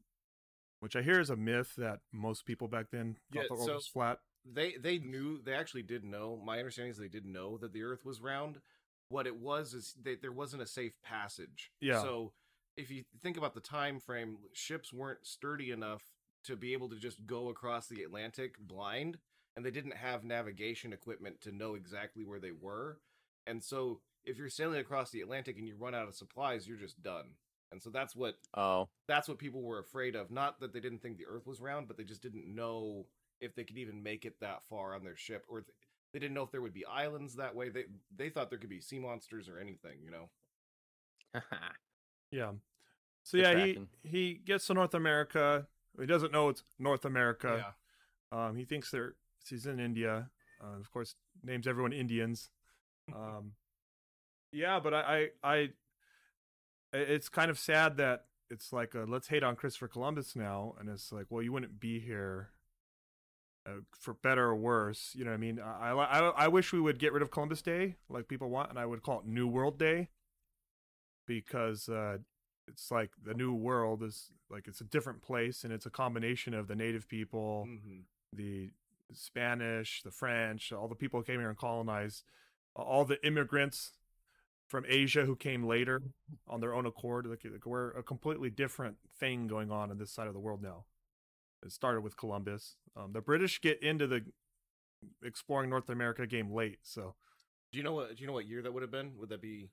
Which I hear is a myth that most people back then thought yeah, the world so was flat. They they knew, they actually did know. My understanding is they did know that the Earth was round. What it was is that there wasn't a safe passage. Yeah. So if you think about the time frame, ships weren't sturdy enough to be able to just go across the Atlantic blind, and they didn't have navigation equipment to know exactly where they were. And so if you're sailing across the Atlantic and you run out of supplies, you're just done. And so that's what oh. that's what people were afraid of. Not that they didn't think the Earth was round, but they just didn't know if they could even make it that far on their ship, or they didn't know if there would be islands that way. They they thought there could be sea monsters or anything, you know. yeah. So yeah, he, he gets to North America. He doesn't know it's North America. Yeah. Um, he thinks they're he's in India. Uh, of course, names everyone Indians. Um, yeah, but I I. I it's kind of sad that it's like a, let's hate on Christopher Columbus now, and it's like, well, you wouldn't be here uh, for better or worse, you know what I mean? I, I I wish we would get rid of Columbus Day, like people want, and I would call it New World Day, because uh, it's like the New World is like it's a different place, and it's a combination of the native people, mm-hmm. the Spanish, the French, all the people who came here and colonized, all the immigrants from Asia who came later on their own accord. Like, like we're a completely different thing going on in this side of the world now. It started with Columbus. Um, the British get into the exploring North America game late. So, do you know what? Do you know what year that would have been? Would that be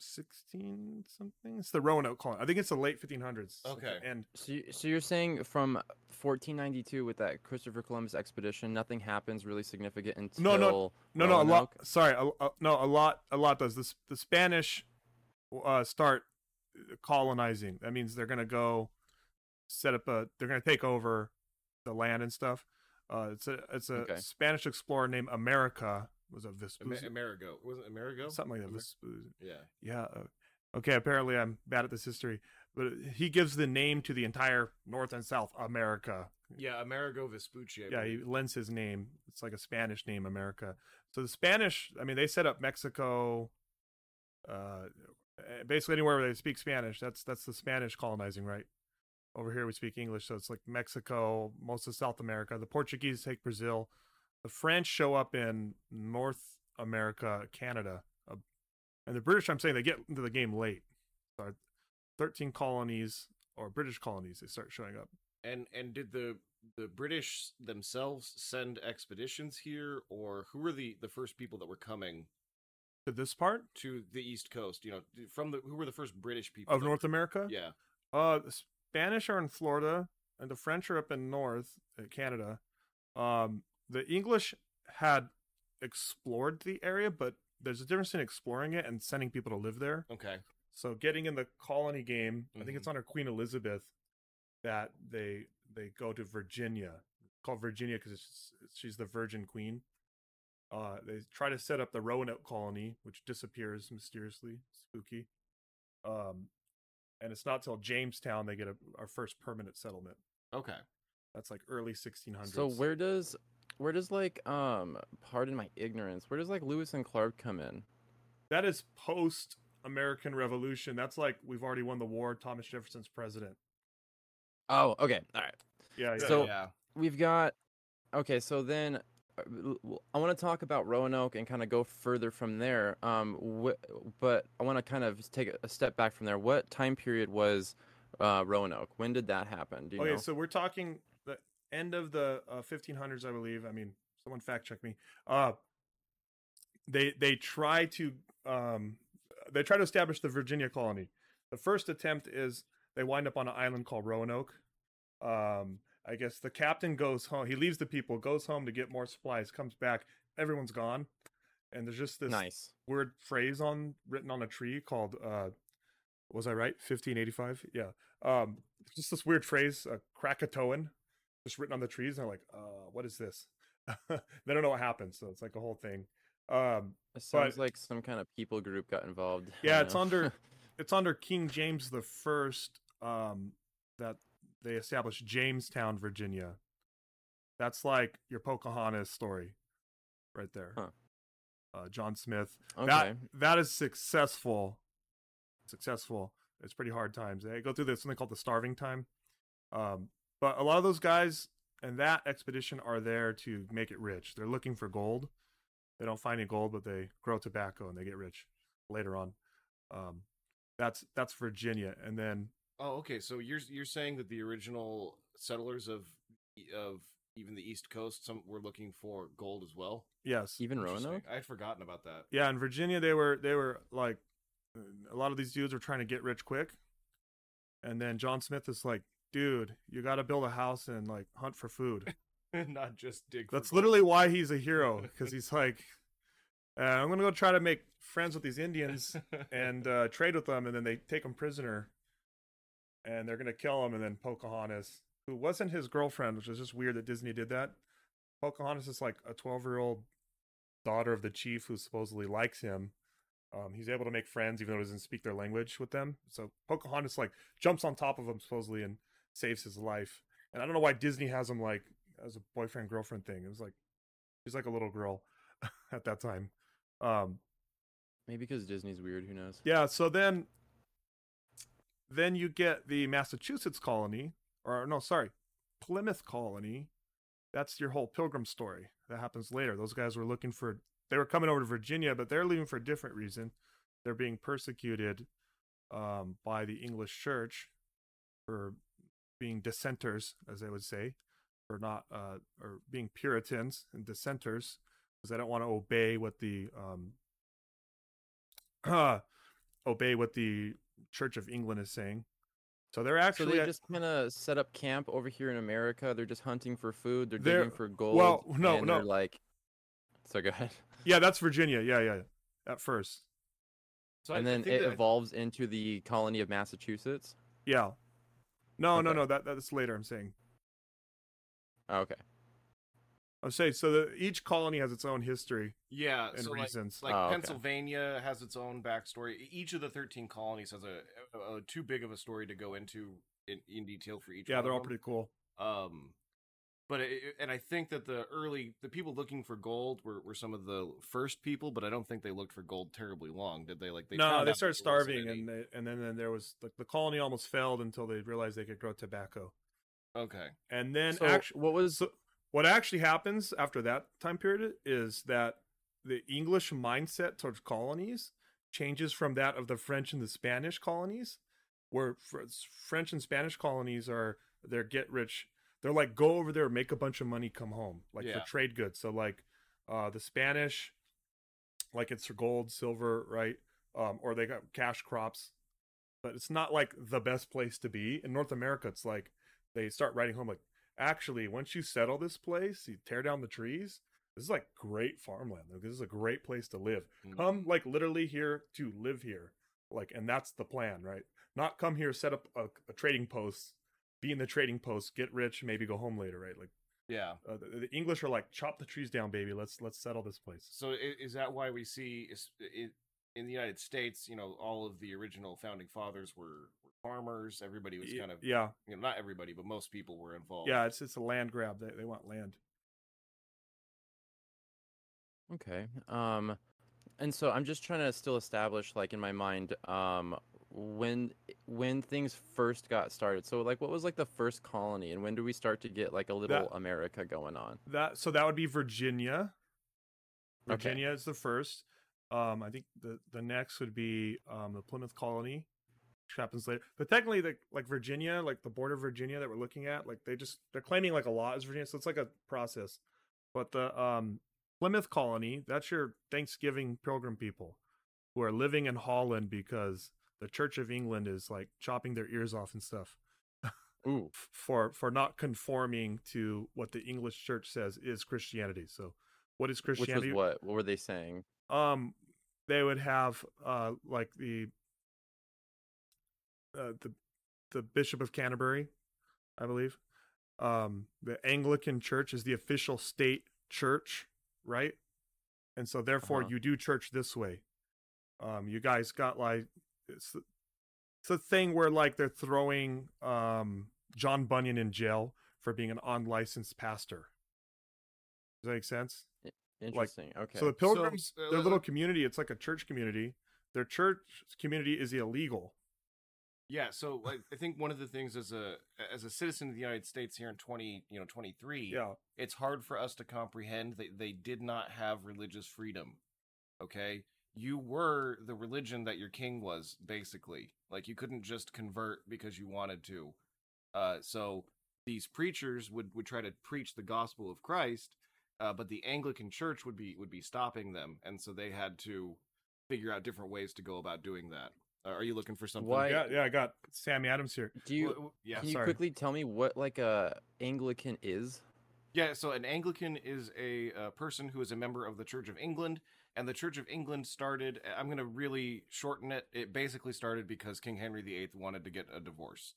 sixteen something? It's the Roanoke colony. I think it's the late fifteen hundreds. Okay. And so, you, so you're saying from fourteen ninety-two with that Christopher Columbus expedition, nothing happens really significant until no, no, no, no, a lot. Sorry, a, a, no, a lot, a lot does. The the Spanish uh, start colonizing. That means they're gonna go set up a. They're gonna take over the land and stuff. Uh, it's a it's a okay. Spanish explorer named America. Was it Vespucci? Amerigo. Was it Amerigo? Something like that. Vespucci. Yeah. Yeah. Okay, apparently I'm bad at this history. But he gives the name to the entire North and South America. Yeah, Amerigo Vespucci. I yeah, believe. He lends his name. It's like a Spanish name, America. So the Spanish, I mean, they set up Mexico, uh, basically anywhere where they speak Spanish. That's that's the Spanish colonizing, right? Over here we speak English, so it's like Mexico, most of South America. The Portuguese take Brazil. The French show up in North America, Canada, uh, and the British, I'm saying, they get into the game late. So thirteen colonies, or British colonies, they start showing up. And and did the the British themselves send expeditions here, or who were the, the first people that were coming to this part, to the East Coast? You know, from the who were the first British people of North were, America? Yeah, uh, the Spanish are in Florida, and the French are up in North uh, Canada. Um. The English had explored the area, but there's a difference in exploring it and sending people to live there. Okay. So getting in the colony game, mm-hmm. I think it's under Queen Elizabeth that they they go to Virginia, called Virginia because she's the Virgin Queen. Uh, they try to set up the Roanoke colony, which disappears mysteriously, spooky. Um, and it's not till Jamestown they get a, our first permanent settlement. Okay. That's like early sixteen hundreds. So where does where does like um pardon my ignorance, where does like Lewis and Clark come in? That is post American Revolution. That's like we've already won the war. Thomas Jefferson's president. Oh, okay. All right. Yeah. yeah so yeah. we've got. Okay. So then I want to talk about Roanoke and kind of go further from there. Um, wh- but I want to kind of take a step back from there. What time period was uh, Roanoke? When did that happen? Do you okay. know? So we're talking the end of the uh, fifteen hundreds, I believe. I mean, someone fact check me. Uh, they, they try to, um, they try to establish the Virginia colony. The first attempt is they wind up on an island called Roanoke. Um, I guess the captain goes home. He leaves the people, goes home to get more supplies, comes back. Everyone's gone. And there's just this nice. weird phrase on written on a tree called, uh, was I right? fifteen eighty-five? Yeah. Um, just this weird phrase, uh, Krakatoan, just written on the trees. And they're like, uh, what is this? They don't know what happened. So it's like a whole thing. Um, it sounds but, like some kind of people group got involved. Yeah, it's under it's under King James the First um, that they established Jamestown, Virginia. That's like your Pocahontas story, right there. Huh. Uh, John Smith. Okay. That that is successful. Successful. It's pretty hard times. They go through this something called the Starving Time. Um, but a lot of those guys and that expedition are there to make it rich. They're looking for gold. They don't find any gold, but they grow tobacco and they get rich later on. Um, that's that's Virginia, and then oh, okay. So you're you're saying that the original settlers of of even the East Coast, some were looking for gold as well. Yes, even Roanoke. I had forgotten about that. Yeah, in Virginia, they were they were like a lot of these dudes were trying to get rich quick, and then John Smith is like, dude, you got to build a house and like hunt for food. Not just dig. That's gold. Literally why he's a hero, because he's like, uh, I'm gonna go try to make friends with these Indians and uh, trade with them, and then they take him prisoner, and they're gonna kill him. And then Pocahontas, who wasn't his girlfriend, which was just weird that Disney did that. Pocahontas is like a twelve-year-old daughter of the chief who supposedly likes him. Um, he's able to make friends even though he doesn't speak their language with them. So Pocahontas like jumps on top of him supposedly and saves his life. And I don't know why Disney has him like. As a boyfriend girlfriend thing. It was like she's like a little girl at that time. Um maybe because Disney's weird, who knows. Yeah, so then then you get the Massachusetts colony, or no, sorry, Plymouth colony. That's your whole Pilgrim story that happens later. Those guys were looking for they were coming over to Virginia, but they're leaving for a different reason. They're being persecuted um by the English church for being dissenters, as they would say. Or not, uh, or being Puritans and dissenters, because they don't want to obey what the um, obey what the Church of England is saying. So they're actually so they just kind of set up camp over here in America. They're just hunting for food. They're, they're digging for gold. Well, no, and no, they're like so. Go ahead. Yeah, that's Virginia. Yeah, yeah. At first, so and I, then I it that... evolves into the colony of Massachusetts. Yeah. No, okay. no, no. That that's later. I'm saying. Okay. I'll say so. The, each colony has its own history. Yeah, and so reasons. Like, like oh, Pennsylvania okay. has its own backstory. Each of the thirteen colonies has a, a, a too big of a story to go into in, in detail for each. Yeah, one they're all of them. Pretty cool. Um, but it, and I think that the early the people looking for gold were, were some of the first people, but I don't think they looked for gold terribly long, did they? Like they no, they started starving, and they, and then, then there was like the colony almost failed until they realized they could grow tobacco. Okay. And then so, actually, what was so, what actually happens after that time period is that the English mindset towards colonies changes from that of the French and the Spanish colonies, where French and Spanish colonies are they're get rich. They're like go over there, make a bunch of money, come home, like yeah. for trade goods. So like uh, the Spanish, like it's for gold, silver, right? Um, or they got cash crops, but it's not like the best place to be in North America. It's like they start writing home like, actually, once you settle this place, you tear down the trees. This is like great farmland. Like, this is a great place to live. Mm-hmm. Come like literally here to live here. Like, and that's the plan, right? Not come here, set up a, a trading post, be in the trading post, get rich, maybe go home later, right? Like, yeah. Uh, the, the English are like, chop the trees down, baby. Let's let's settle this place. So is that why we see in the United States, you know, all of the original founding fathers were, were farmers. Everybody was kind of, yeah, you know, not everybody, but most people were involved. Yeah, it's it's a land grab. They they want land. Okay. Um, and so I'm just trying to still establish, like, in my mind, um, when when things first got started. So, like, what was, like, the first colony, and when do we start to get, like, a little that, America going on? That so that would be Virginia. Virginia okay. is the first. Um, I think the, the next would be um, the Plymouth Colony, which happens later. But technically, the, like, Virginia, like, the border of Virginia that we're looking at, like, they just they're claiming, like, a lot is Virginia, so it's like a process. But the um. Plymouth Colony, that's your Thanksgiving pilgrim people who are living in Holland because the Church of England is, like, chopping their ears off and stuff. Ooh. for for not conforming to what the English church says is Christianity. So what is Christianity? Which was what? What were they saying? Um, they would have uh like the uh, the the Bishop of Canterbury, I believe. Um, the Anglican church is the official state church. Right, and so therefore uh-huh. you do church this way. Um, you guys got like it's, it's a thing where like they're throwing um John Bunyan in jail for being an unlicensed pastor. Does that make sense? Interesting. Like, okay. So the pilgrims, so, uh, their little community, it's like a church community. Their church community is illegal. Yeah. So like, I think one of the things as a as a citizen of the United States here in twenty you know twenty three. Yeah. It's hard for us to comprehend that they did not have religious freedom. Okay. You were the religion that your king was, basically. Like, you couldn't just convert because you wanted to. Uh, so these preachers would, would try to preach the gospel of Christ, uh, but the Anglican church would be, would be stopping them. And so they had to figure out different ways to go about doing that. Uh, are you looking for something? Why, yeah, yeah, I got Sammy Adams here. Do you, well, yeah, can you sorry. quickly tell me what like a Anglican is? Yeah, so an Anglican is a, a person who is a member of the Church of England, and the Church of England started, I'm going to really shorten it, it basically started because King Henry the Eighth wanted to get a divorce.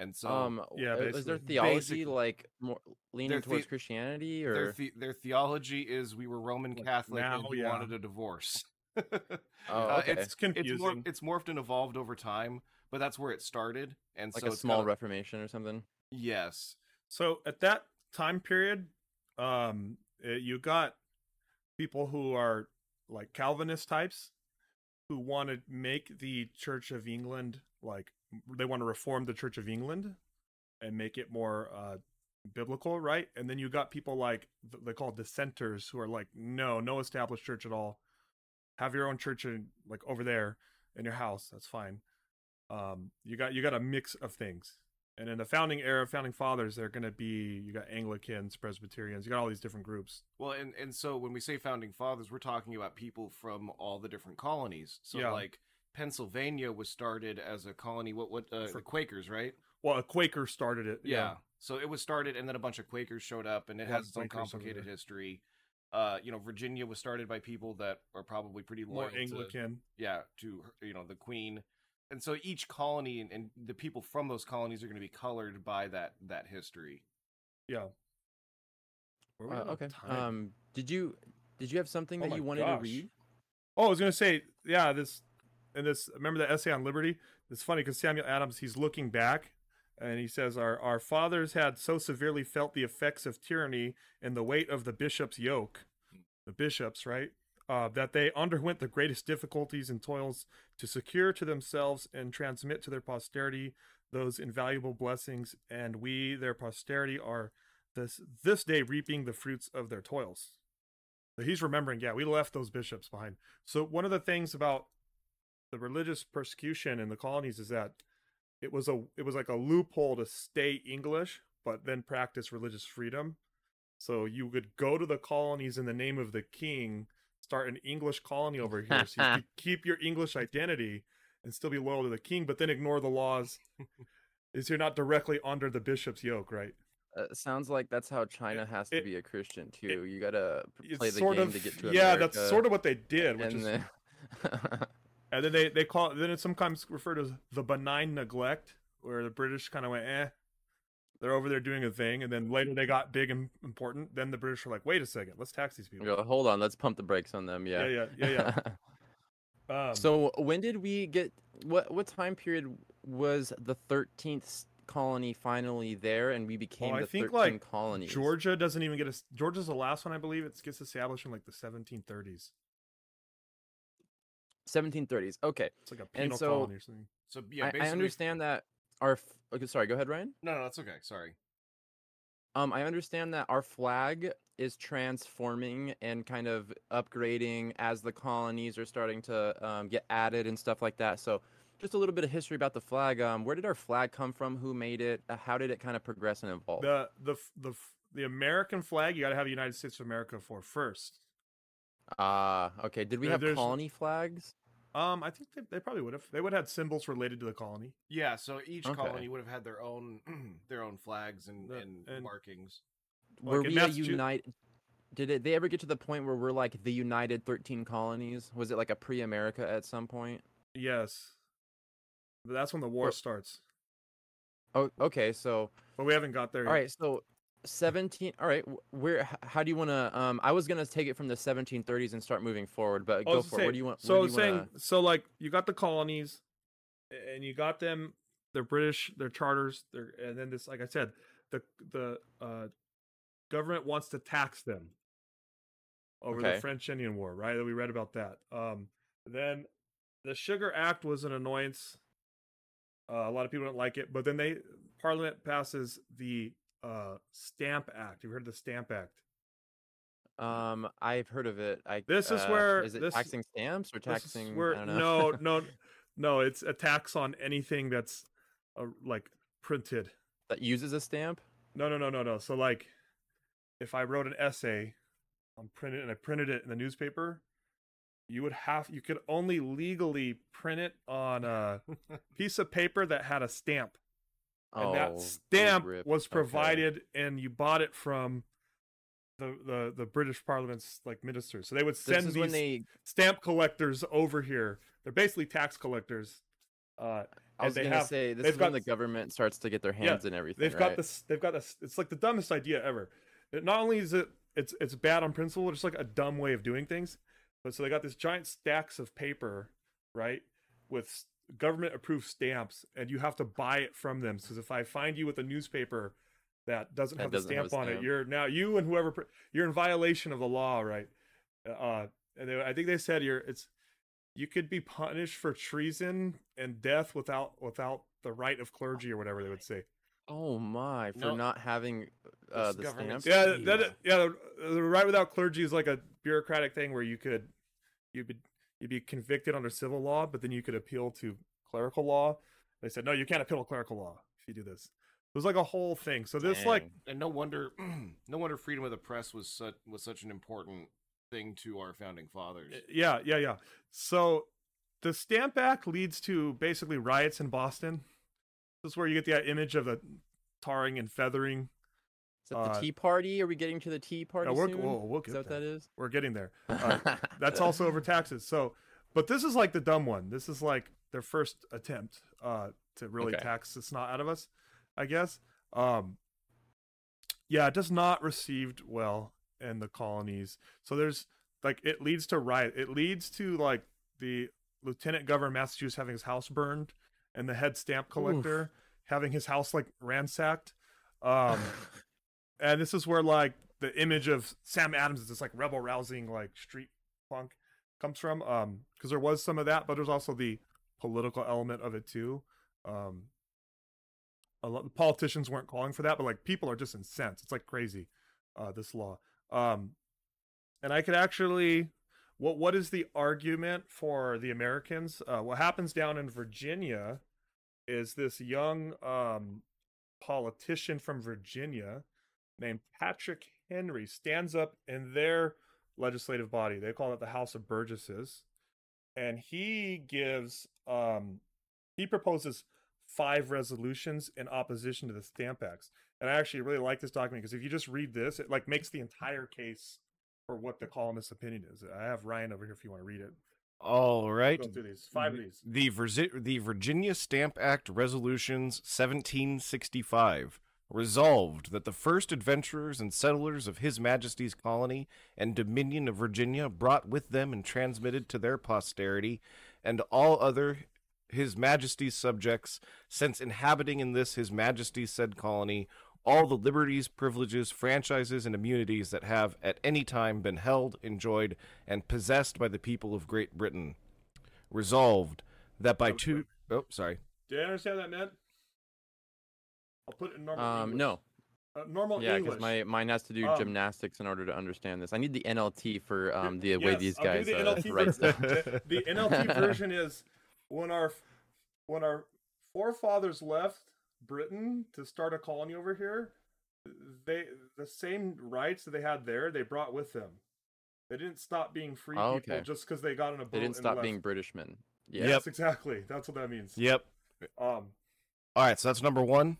And so, um, yeah, is their theology like more leaning towards the- Christianity? Or their, the- their theology is we were Roman Catholic now, and we yeah. wanted a divorce. oh, okay. uh, it's, it's confusing. It's, mor- it's morphed and evolved over time, but that's where it started. And like so a small kind of- Reformation or something? Yes. So at that time period, um, you got people who are like Calvinist types who want to make the Church of England like they want to reform the Church of England and make it more uh, biblical, right? And then you got people like they call dissenters who are like, no, no established church at all. Have your own church in, like over there in your house. That's fine. Um, you got you got a mix of things. And in the founding era, founding fathers, they're going to be, you got Anglicans, Presbyterians, you got all these different groups. Well, and, and so when we say founding fathers, we're talking about people from all the different colonies. So yeah. like Pennsylvania was started as a colony, what, what, uh, For, the Quakers, right? Well, a Quaker started it. Yeah. yeah. So it was started and then a bunch of Quakers showed up and it yeah, has its Quakers own complicated history. Uh, you know, Virginia was started by people that are probably pretty loyal. More Anglican. To, yeah. To, you know, the Queen. And so each colony and, and the people from those colonies are going to be colored by that that history. Yeah. Where were uh, okay. Um. Did you did you have something oh that you wanted gosh. to read? Oh, I was going to say, yeah. This and this. Remember the essay on liberty? It's funny because Samuel Adams, he's looking back, and he says, "Our our fathers had so severely felt the effects of tyranny and the weight of the bishop's yoke, the bishops, right?" Uh, that they underwent the greatest difficulties and toils to secure to themselves and transmit to their posterity those invaluable blessings, and we, their posterity, are this this day reaping the fruits of their toils. So he's remembering, yeah, we left those bishops behind. So one of the things about the religious persecution in the colonies is that it was a it was like a loophole to stay English, but then practice religious freedom. So you could go to the colonies in the name of the king, start an English colony over here so you keep your English identity and still be loyal to the king, but then ignore the laws is you're not directly under the bishop's yoke, right? Uh, sounds like that's how China it, has to it, be a Christian too. It, you got to play the game of, to get to yeah, America. That's sort of what they did. Which and, is, then... and then they, they call it, then it's sometimes referred to as the benign neglect, where the British kind of went, eh, they're over there doing a thing, and then later they got big and important. Then the British were like, wait a second, let's tax these people. Go, Hold on, let's pump the brakes on them. Yeah, yeah, yeah, yeah. yeah. um, so when did we get, what What time period was the thirteenth colony finally there, and we became well, the I think, thirteen like, colonies. Georgia doesn't even get a Georgia's the last one, I believe. It gets established in like the seventeen thirties. seventeen thirties. Okay. It's like a penal and so, colony or something. So yeah, basically... I, I understand that our okay, sorry, go ahead, Ryan. No, no, that's okay. Sorry. Um, I understand that our flag is transforming and kind of upgrading as the colonies are starting to um, get added and stuff like that. So just a little bit of history about the flag. Um, where did our flag come from? Who made it? How did it kind of progress and evolve? The the the the American flag, you got to have the United States of America for first. Ah, uh, okay. Did we have There's, colony flags? Um, I think they, they probably would have. They would have had symbols related to the colony. Yeah, so each okay. colony would have had their own their own flags and, the, and, and markings. Were like we a united? Did it, they ever get to the point where we're like the United thirteen Colonies? Was it like a pre-America at some point? Yes, but that's when the war well, starts. Oh, okay. So, but we haven't got there yet. All right, so. seventeen all right where how do you want to um I was gonna take it from the seventeen thirties and start moving forward, but go for it. What do you want? So you saying wanna... so like you got the colonies and you got them they're British, their charters, they're and then this, like I said, the the uh government wants to tax them over okay. the French Indian War, right? We read about that. Um then the Sugar Act was an annoyance. Uh, a lot of people don't like it, but then they Parliament passes the uh Stamp Act. You've heard of the Stamp Act? Um, I've heard of it. I this is uh, where is it this, taxing stamps or taxing? Where, I don't know. no, no, no. It's a tax on anything that's uh, like printed that uses a stamp. No, no, no, no, no. So like, if I wrote an essay, I'm printed and I printed it in the newspaper, you would have you could only legally print it on a piece of paper that had a stamp. And oh, that stamp was provided, okay. and you bought it from the, the, the British Parliament's like ministers. So they would send these they... stamp collectors over here. They're basically tax collectors. Uh, I was going to say this is got, when the government starts to get their hands yeah, in everything. They've right? got this. They've got this. It's like the dumbest idea ever. It, not only is it it's it's bad on principle, it's like a dumb way of doing things. But so they got this giant stacks of paper, right, with government approved stamps, and you have to buy it from them. Because if I find you with a newspaper that doesn't that have doesn't the stamp have on stamp. it, you're now you and whoever you're in violation of the law, right? Uh, and they, I think they said you're it's you could be punished for treason and death without without the right of clergy or whatever they would say. Oh my! For no. not having uh, the stamp. Yeah, that, yeah. The, the right without clergy is like a bureaucratic thing where you could you could. You'd be convicted under civil law, but then you could appeal to clerical law. They said, no, you can't appeal to clerical law if you do this. It was like a whole thing. So this, Dang. like, and no wonder, no wonder freedom of the press was such was such an important thing to our founding fathers. Yeah, yeah, yeah. So the Stamp Act leads to basically riots in Boston. This is where you get the image of the tarring and feathering. Is that the uh, Tea Party? Are we getting to the Tea Party no, we're, soon? Whoa, we'll get is that there. what that is? We're getting there. Uh, that's also over taxes. So, but this is like the dumb one. This is like their first attempt uh, to really okay. tax the snot out of us, I guess. Um, yeah, it does not received well in the colonies. So there's like it leads to riot. It leads to like the lieutenant governor of Massachusetts having his house burned, and the head stamp collector Oof. having his house like ransacked. Um, And this is where, like, the image of Sam Adams is this, like, rebel-rousing, like, street punk comes from. Um, because there was some of that, but there's also the political element of it, too. Um, a lot, the politicians weren't calling for that, but, like, people are just incensed. It's, like, crazy, uh, this law. Um, and I could actually... What What is the argument for the Americans? Uh, what happens down in Virginia is this young um, politician from Virginia... named Patrick Henry stands up in their legislative body. They call it the House of Burgesses. And he gives, um, he proposes five resolutions in opposition to the Stamp Acts. And I actually really like this document because if you just read this, it like makes the entire case for what the columnist opinion is. I have Ryan over here if you want to read it. All right. Go through these. Five of these. The, Vir- the Virginia Stamp Act Resolutions seventeen sixty-five. Resolved that the first adventurers and settlers of His Majesty's colony and dominion of Virginia brought with them and transmitted to their posterity and all other his Majesty's subjects, since inhabiting in this his Majesty's said colony, all the liberties, privileges, franchises, and immunities that have at any time been held, enjoyed, and possessed by the people of Great Britain. Resolved that by two... Oh, sorry. Did I understand what that meant? I'll put it in normal um, English. No. Uh, normal yeah, English. Yeah, because my, mine has to do um, gymnastics in order to understand this. I need the N L T for um, the yes, way these I'll guys do the uh, N L T write stuff. The, the N L T version is when our when our forefathers left Britain to start a colony over here, they the same rights that they had there, they brought with them. They didn't stop being free oh, people okay. just because they got on a boat. They didn't stop left. being Britishmen. Yeah. Yes, exactly. That's what that means. Yep. Um. All right, so that's number one.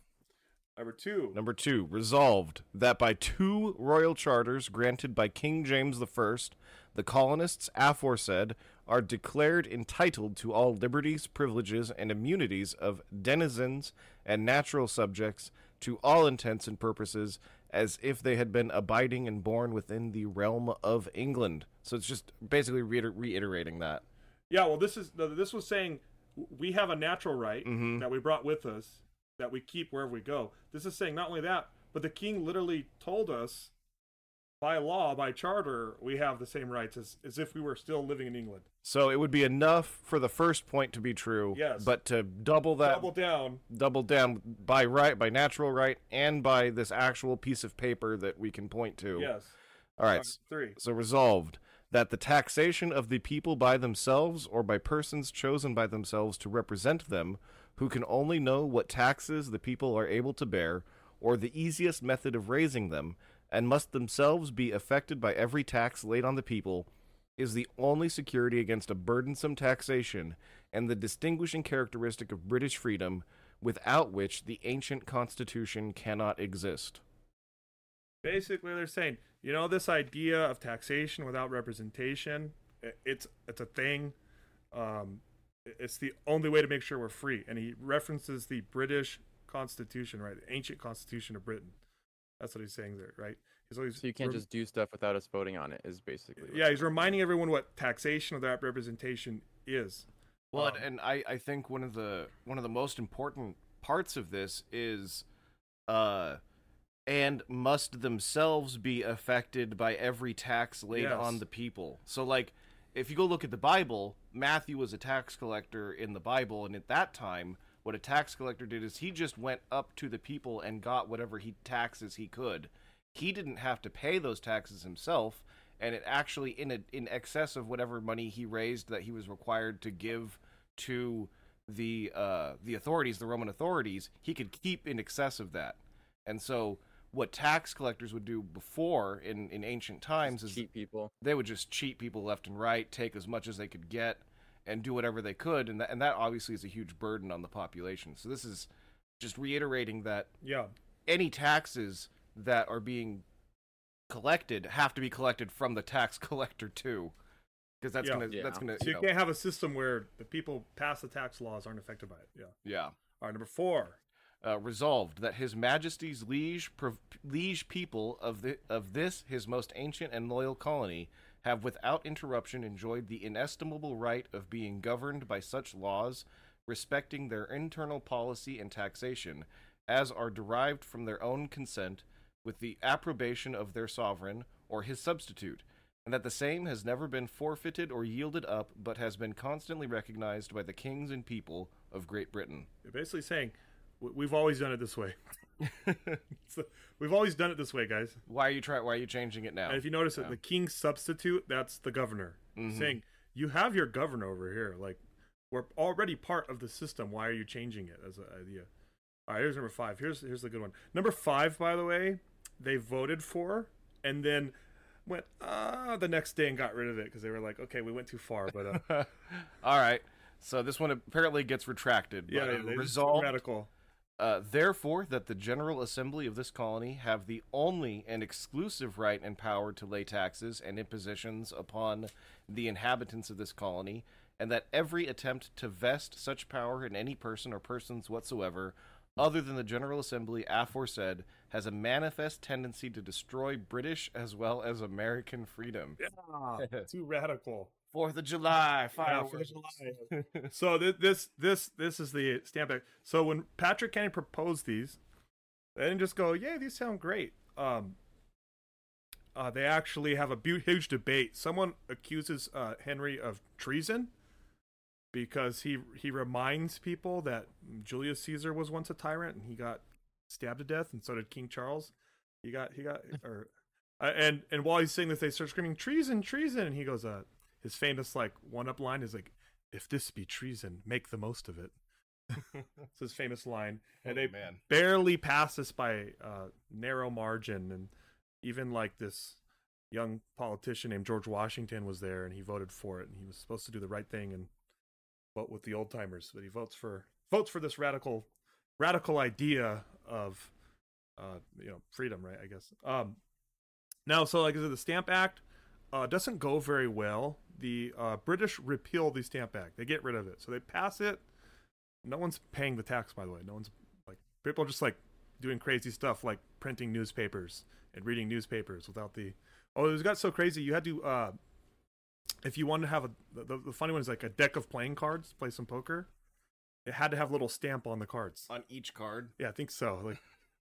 Number two. Number two. Resolved that by two royal charters granted by King James the First, the colonists aforesaid are declared entitled to all liberties, privileges, and immunities of denizens and natural subjects to all intents and purposes, as if they had been abiding and born within the realm of England. So it's just basically reiter- reiterating that. Yeah, well, this is this was saying we have a natural right mm-hmm. that we brought with us that we keep wherever we go. This is saying not only that, but the king literally told us by law, by charter, we have the same rights as, as if we were still living in England. So it would be enough for the first point to be true, yes. but to double that... Double down. Double down by right, by natural right, and by this actual piece of paper that we can point to. Yes. All right. Three. So resolved that the taxation of the people by themselves or by persons chosen by themselves to represent them, who can only know what taxes the people are able to bear, or the easiest method of raising them, and must themselves be affected by every tax laid on the people, is the only security against a burdensome taxation and the distinguishing characteristic of British freedom, without which the ancient Constitution cannot exist. Basically, they're saying, you know, this idea of taxation without representation, it's it's a thing. Um, it's the only way to make sure we're free. And he references the British Constitution, right? The ancient Constitution of Britain. That's what he's saying there, right? He's always, so you can't just do stuff without us voting on it, is basically. Yeah, he's reminding everyone what taxation or that representation is. Well, um, and I, I think one of the one of the most important parts of this is, uh, and must themselves be affected by every tax laid yes. on the people. So, like, if you go look at the Bible, Matthew was a tax collector in the Bible, and at that time, what a tax collector did is he just went up to the people and got whatever he taxes he could. He didn't have to pay those taxes himself, and it actually in a, in excess of whatever money he raised that he was required to give to the uh, the authorities, the Roman authorities, he could keep in excess of that. And so what tax collectors would do before in, in ancient times just is cheat people. They would just cheat people left and right, take as much as they could get, and do whatever they could, and that, and that obviously is a huge burden on the population. So this is just reiterating that yeah. any taxes that are being collected have to be collected from the tax collector too, because that's yeah. gonna yeah. that's gonna. So you, you know, can't have a system where the people pass the tax laws aren't affected by it. Yeah. Yeah. All right, number four. Uh, resolved that His Majesty's liege pro- liege people of the of this his most ancient and loyal colony have without interruption enjoyed the inestimable right of being governed by such laws respecting their internal policy and taxation, as are derived from their own consent with the approbation of their sovereign or his substitute, and that the same has never been forfeited or yielded up, but has been constantly recognized by the kings and people of Great Britain. You're basically saying, we've always done it this way. So, we've always done it this way, guys. Why are you try? Why are you changing it now? And if you notice yeah. it, the king's substitute, that's the governor. Mm-hmm. Saying, you have your governor over here. Like, we're already part of the system. Why are you changing it as an idea? All right, here's number five. Here's here's the good one. Number five, by the way, they voted for and then went ah the next day and got rid of it because they were like, okay, we went too far. But uh... all right, so this one apparently gets retracted. Yeah, but, uh, resolved. Radical. Uh, therefore, that the General Assembly of this colony have the only and exclusive right and power to lay taxes and impositions upon the inhabitants of this colony, and that every attempt to vest such power in any person or persons whatsoever, other than the General Assembly aforesaid, has a manifest tendency to destroy British as well as American freedom. Yeah, too radical. Fourth of July, fireworks. Yeah, Fourth of July. So th- this this this is the Stamp Act. So when Patrick Henry proposed these, they didn't just go, "Yeah, these sound great." Um, uh, they actually have a bu- huge debate. Someone accuses uh, Henry of treason because he he reminds people that Julius Caesar was once a tyrant and he got stabbed to death, and so did King Charles. He got he got or uh, and and while he's saying this, they start screaming treason, treason, and he goes, uh. His famous like one-up line is like, "If this be treason, make the most of it." It's his famous line, and oh, they man. barely pass this by a uh, narrow margin. And even like this young politician named George Washington was there, and he voted for it, and he was supposed to do the right thing and vote with the old timers, but he votes for votes for this radical radical idea of uh, you know freedom, right? I guess. Um, now, so like is it the Stamp Act? Uh, doesn't go very well. The uh, British repeal the Stamp Act. They get rid of it. So they pass it. No one's paying the tax, by the way. No one's like people are just like doing crazy stuff, like printing newspapers and reading newspapers without the. Oh, it got so crazy. You had to, uh, if you wanted to have a the, the funny one is like a deck of playing cards, play some poker. It had to have a little stamp on the cards on each card. Yeah, I think so. Like.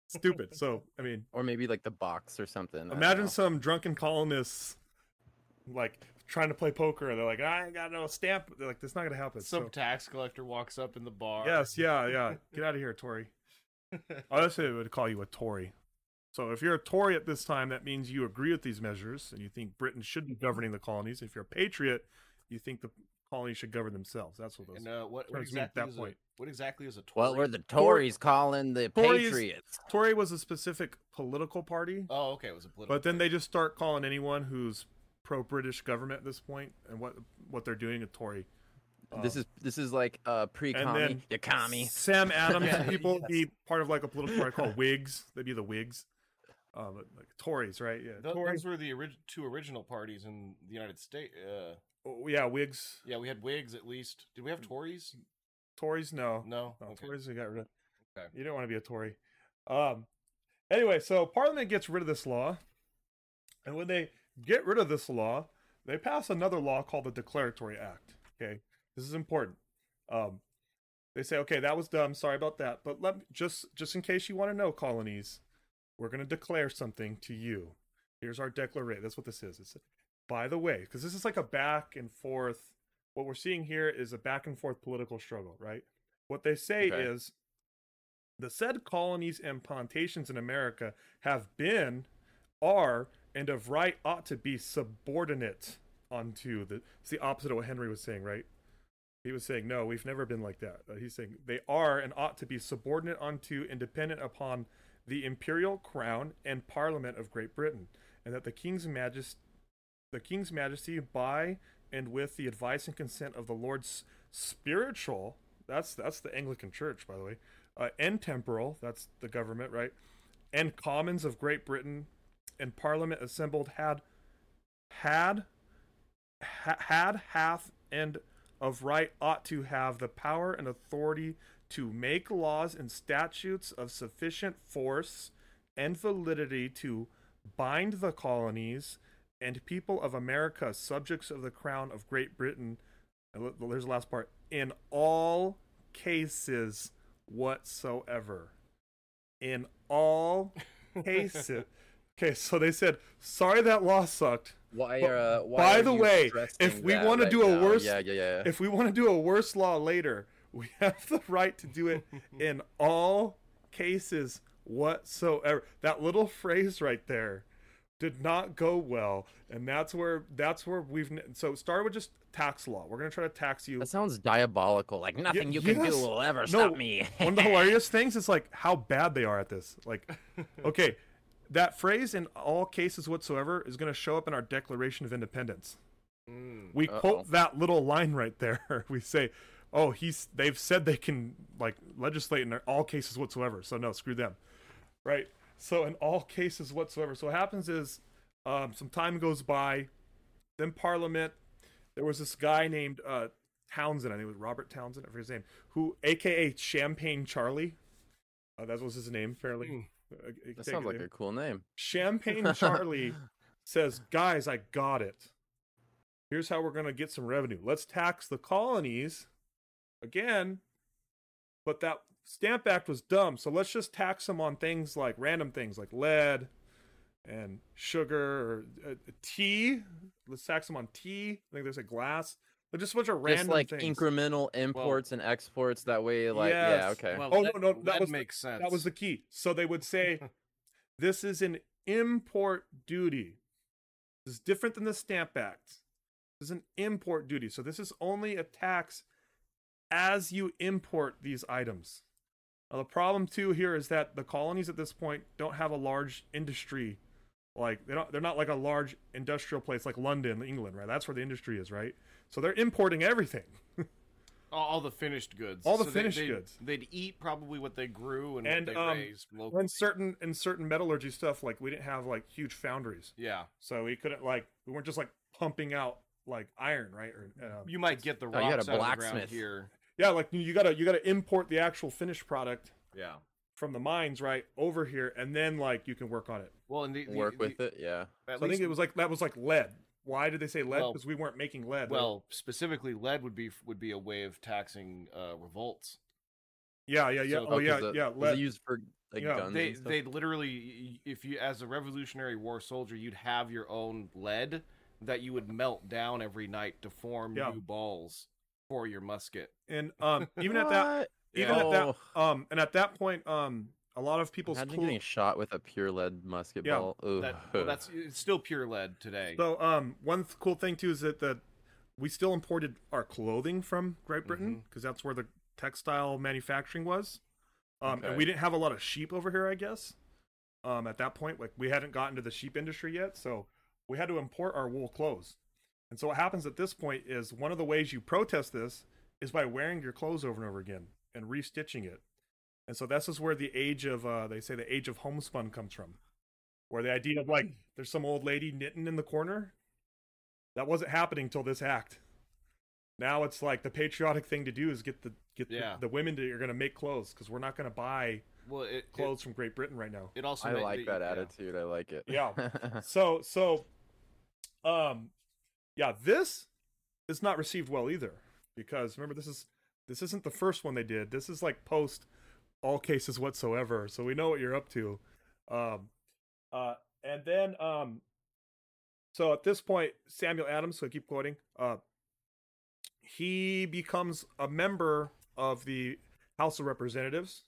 Stupid. So I mean, or maybe like the box or something. Imagine some drunken colonists. Like trying to play poker, they're like, "I ain't got no stamp." They're like, "That's not gonna happen." Some so, tax collector walks up in the bar. Yes, yeah, yeah. Get out of here, Tory. I also would call you a Tory. So if you're a Tory at this time, that means you agree with these measures and you think Britain should be governing the colonies. If you're a patriot, you think the colonies should govern themselves. That's what those. And uh, what, what exactly at that point? A, what exactly is a Tory? Well, we're the Tories calling the Tories, patriots. Tory was a specific political party. Oh, okay, it was a political. But then party. They just start calling anyone who's pro-British government at this point, and what what they're doing at Tory. Uh, this is this is like uh, pre-commie, the commie. Sam Adams yeah, people yes. be part of like a political party called Whigs. They'd be the Whigs, uh, but like Tories, right? Yeah, Th- Tories were the orig- two original parties in the United States. Uh, oh, yeah, Whigs. Yeah, we had Whigs at least. Did we have Tories? Tories, no, no, no okay. Tories we got rid of. Okay. You don't want to be a Tory. Um, anyway, so Parliament gets rid of this law, and when they get rid of this law, they pass another law called the Declaratory Act. Okay, this is important. Um, they say, okay, that was dumb. Sorry about that. But let me, just just in case you want to know, colonies, we're going to declare something to you. Here's our declaration. That's what this is. It's by the way, because this is like a back and forth. What we're seeing here is a back and forth political struggle, right? What they say okay. is the said colonies and plantations in America have been, are, and of right ought to be subordinate unto the. It's the opposite of what Henry was saying, right? He was saying, no, we've never been like that. He's saying they are and ought to be subordinate unto and dependent upon the imperial crown and parliament of Great Britain, and that the king's majesty, the king's majesty, by and with the advice and consent of the Lord's spiritual. That's that's the Anglican Church, by the way, uh, and temporal. That's the government, right? And commons of Great Britain. And Parliament assembled had had ha- had hath and of right ought to have the power and authority to make laws and statutes of sufficient force and validity to bind the colonies and people of America, subjects of the Crown of Great Britain. And there's the last part, in all cases whatsoever. In all cases. Okay, so they said, sorry that law sucked. Why, uh, why by are the way, if we want right to do now? a worse, yeah, yeah, yeah. if we want to do a worse law later, we have the right to do it in all cases whatsoever. That little phrase right there did not go well, and that's where that's where we've so start with just tax law. We're gonna try to tax you. That sounds diabolical. Like nothing y- you can yes. do will ever no, stop me. One of the hilarious things is like how bad they are at this. Like, okay. That phrase, in all cases whatsoever, is going to show up in our Declaration of Independence. Mm, we uh-oh. quote that little line right there. We say, oh, he's they've said they can like legislate in all cases whatsoever. So no, screw them. Right? So in all cases whatsoever. So what happens is um, some time goes by. Then Parliament, there was this guy named uh, Townsend. I think it was Robert Townsend. I forget his name. Who, a k a. Champagne Charlie. Uh, that was his name, apparently. Mm. That sounds like a cool name. Champagne Charlie says, guys, I got it. Here's how we're going to get some revenue. Let's tax the colonies again. But that Stamp Act was dumb, so let's just tax them on things like random things like lead and sugar or uh, tea. Let's tax them on tea. I think there's a glass. But just a bunch of random just like things. Incremental imports well, and exports. That way, like, yes. yeah, okay. Well, oh, that, no, no, that, that makes the, sense. That was the key. So they would say, this is an import duty. This is different than the Stamp Act. This is an import duty. So this is only a tax as you import these items. Now, the problem, too, here is that the colonies at this point don't have a large industry. Like, they don't, they're not like a large industrial place like London, England, right? That's where the industry is, right? So they're importing everything. All the finished goods. All the so finished they, they'd, goods. They'd eat probably what they grew and, and what they um, raised locally. And certain, and certain metallurgy stuff, like we didn't have like huge foundries. Yeah. So we couldn't like, we weren't just like pumping out like iron, right? Or uh, You might get the rocks oh, you got a blacksmith. Out of the ground here. Yeah, like you gotta, you gotta import the actual finished product. Yeah. From the mines, right, over here, and then like you can work on it. Well, and the, work the, with the, it, yeah. So I think it was like that was like lead. Why did they say lead? Because well, we weren't making lead. Well, right? Specifically, lead would be would be a way of taxing uh, revolts. Yeah, yeah, yeah. So, oh, yeah, the, yeah. Lead was used for like yeah. guns. They they literally, if you as a Revolutionary War soldier, you'd have your own lead that you would melt down every night to form yeah. new balls for your musket. And um, even at that. Even yeah. at that, um, and at that point, um, a lot of people's imagine cool... getting shot with a pure lead musket yeah. ball. That, well, that's it's still pure lead today. So, um, one th- cool thing too is that the we still imported our clothing from Great Britain because mm-hmm. that's where the textile manufacturing was, um, okay. and we didn't have a lot of sheep over here, I guess. Um, at that point, like we hadn't gotten to the sheep industry yet, so we had to import our wool clothes. And so, what happens at this point is one of the ways you protest this is by wearing your clothes over and over again. And restitching it, and so this is where the age of uh, they say the age of homespun comes from, where the idea of like there's some old lady knitting in the corner, that wasn't happening till this act. Now it's like the patriotic thing to do is get the get yeah. the, the women that are going to make clothes because we're not going to buy well, it, clothes it, from Great Britain right now. It also I like that yeah. attitude. I like it. Yeah. so so, um, yeah, this is not received well either because remember this is. This isn't the first one they did. This is like post all cases whatsoever. So we know what you're up to. Um, uh, and then, um, so at this point, Samuel Adams, so I keep quoting, uh, he becomes a member of the House of Representatives.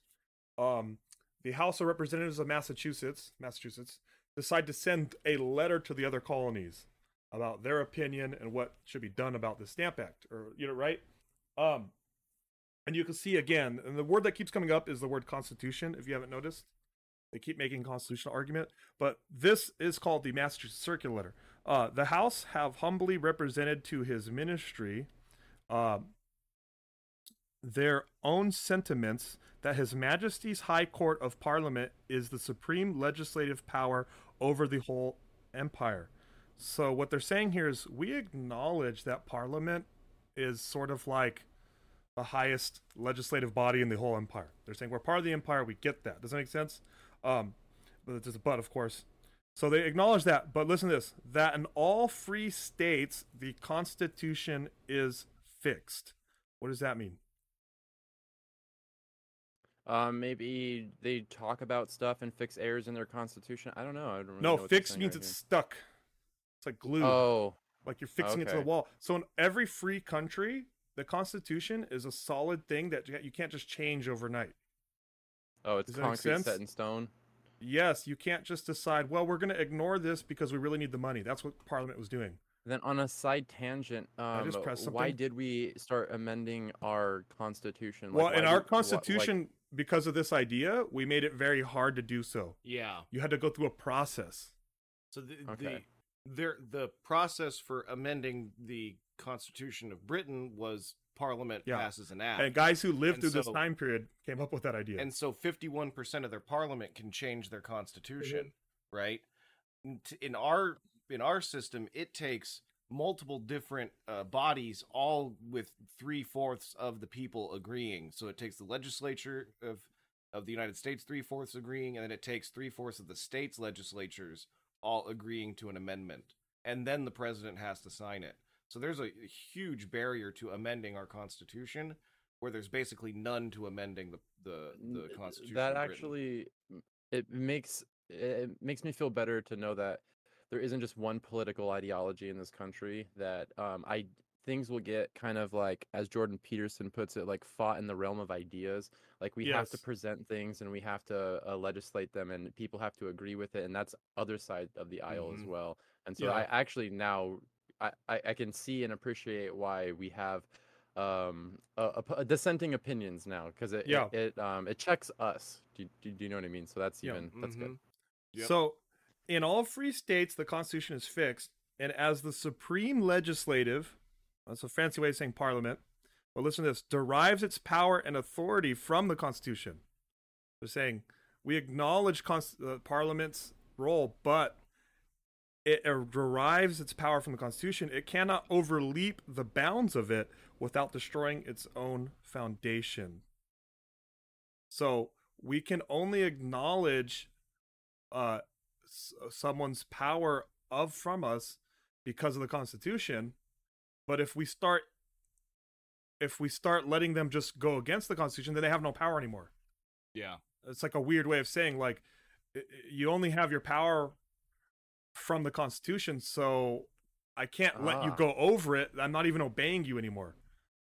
Um, the House of Representatives of Massachusetts, Massachusetts, decide to send a letter to the other colonies about their opinion and what should be done about the Stamp Act or, you know, right? Um, And you can see again, and the word that keeps coming up is the word constitution, if you haven't noticed. They keep making constitutional argument. But this is called the Massachusetts Circular Letter. Uh, the House have humbly represented to his ministry uh, their own sentiments that His Majesty's High Court of Parliament is the supreme legislative power over the whole empire. So what they're saying here is we acknowledge that Parliament is sort of like the highest legislative body in the whole empire. They're saying we're part of the empire. We get that. Does that make sense? Um, but there's a but, of course. So they acknowledge that. But listen to this: that in all free states, the Constitution is fixed. What does that mean? Uh, maybe they talk about stuff and fix errors in their Constitution. I don't know. I don't really no, know fixed means right it's here. Stuck. It's like glue. Oh, like you're fixing okay. it to the wall. So in every free country. The Constitution is a solid thing that you can't just change overnight. Oh, it's concrete, set in stone. Yes, you can't just decide, well, we're going to ignore this because we really need the money. That's what Parliament was doing. Then on a side tangent, um, why did we start amending our Constitution? Like, well, in our did, Constitution, like... because of this idea, we made it very hard to do so. Yeah. You had to go through a process. So the okay. the, there, the process for amending the Constitution of Britain was Parliament yeah. passes an act, and guys who lived and through so, this time period came up with that idea. And so fifty-one percent of their Parliament can change their Constitution, mm-hmm. right? In our in our system, it takes multiple different uh, bodies, all with three fourths of the people agreeing. So it takes the legislature of of the United States three fourths agreeing, and then it takes three fourths of the states' legislatures all agreeing to an amendment, and then the president has to sign it. So there's a huge barrier to amending our Constitution, where there's basically none to amending the the, the Constitution. That actually, it makes it makes me feel better to know that there isn't just one political ideology in this country. That um, I things will get kind of like, as Jordan Peterson puts it, like fought in the realm of ideas. Like we yes. have to present things and we have to uh, legislate them, and people have to agree with it. And that's other side of the aisle mm-hmm. as well. And so yeah. I actually now. I, I can see and appreciate why we have um, a, a dissenting opinions now, because it, yeah. it it um it checks us. Do do, do you know what I mean? So that's even yeah. that's mm-hmm. good. Yep. So, in all free states, the Constitution is fixed, and as the supreme legislative, that's a fancy way of saying Parliament. Well, listen to this: derives its power and authority from the Constitution. They're saying we acknowledge cons- uh, Parliament's role, but it derives its power from the Constitution. It cannot overleap the bounds of it without destroying its own foundation. So we can only acknowledge uh, someone's power of from us because of the Constitution. But if we start, if we start letting them just go against the Constitution, then they have no power anymore. Yeah, it's like a weird way of saying, like, you only have your power from the Constitution, so I can't let ah. you go over it. I'm not even obeying you anymore.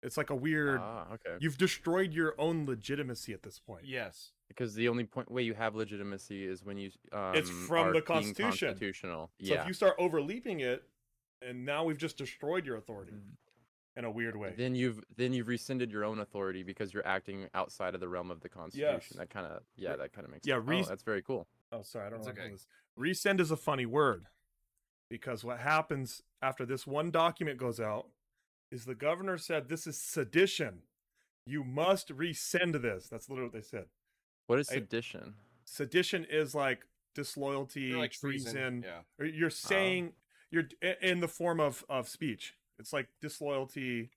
It's like a weird ah, okay. You've destroyed your own legitimacy at this point. Yes, because the only point way you have legitimacy is when you um, it's from the Constitution. Constitutional. Yeah. So if you start overleaping it, and now we've just destroyed your authority mm-hmm. in a weird way. Then you've then you've rescinded your own authority because you're acting outside of the realm of the Constitution. Yes. That kind of yeah, yeah, that kind of makes yeah, sense. Re- oh, that's very cool. Oh, sorry, I don't know okay. this. Resend is a funny word, because what happens after this one document goes out is the governor said, "This is sedition. You must resend this." That's literally what they said. What is sedition? I, sedition is like disloyalty, like treason. treason. Yeah. You're saying um, you're in the form of, of speech. It's like disloyalty.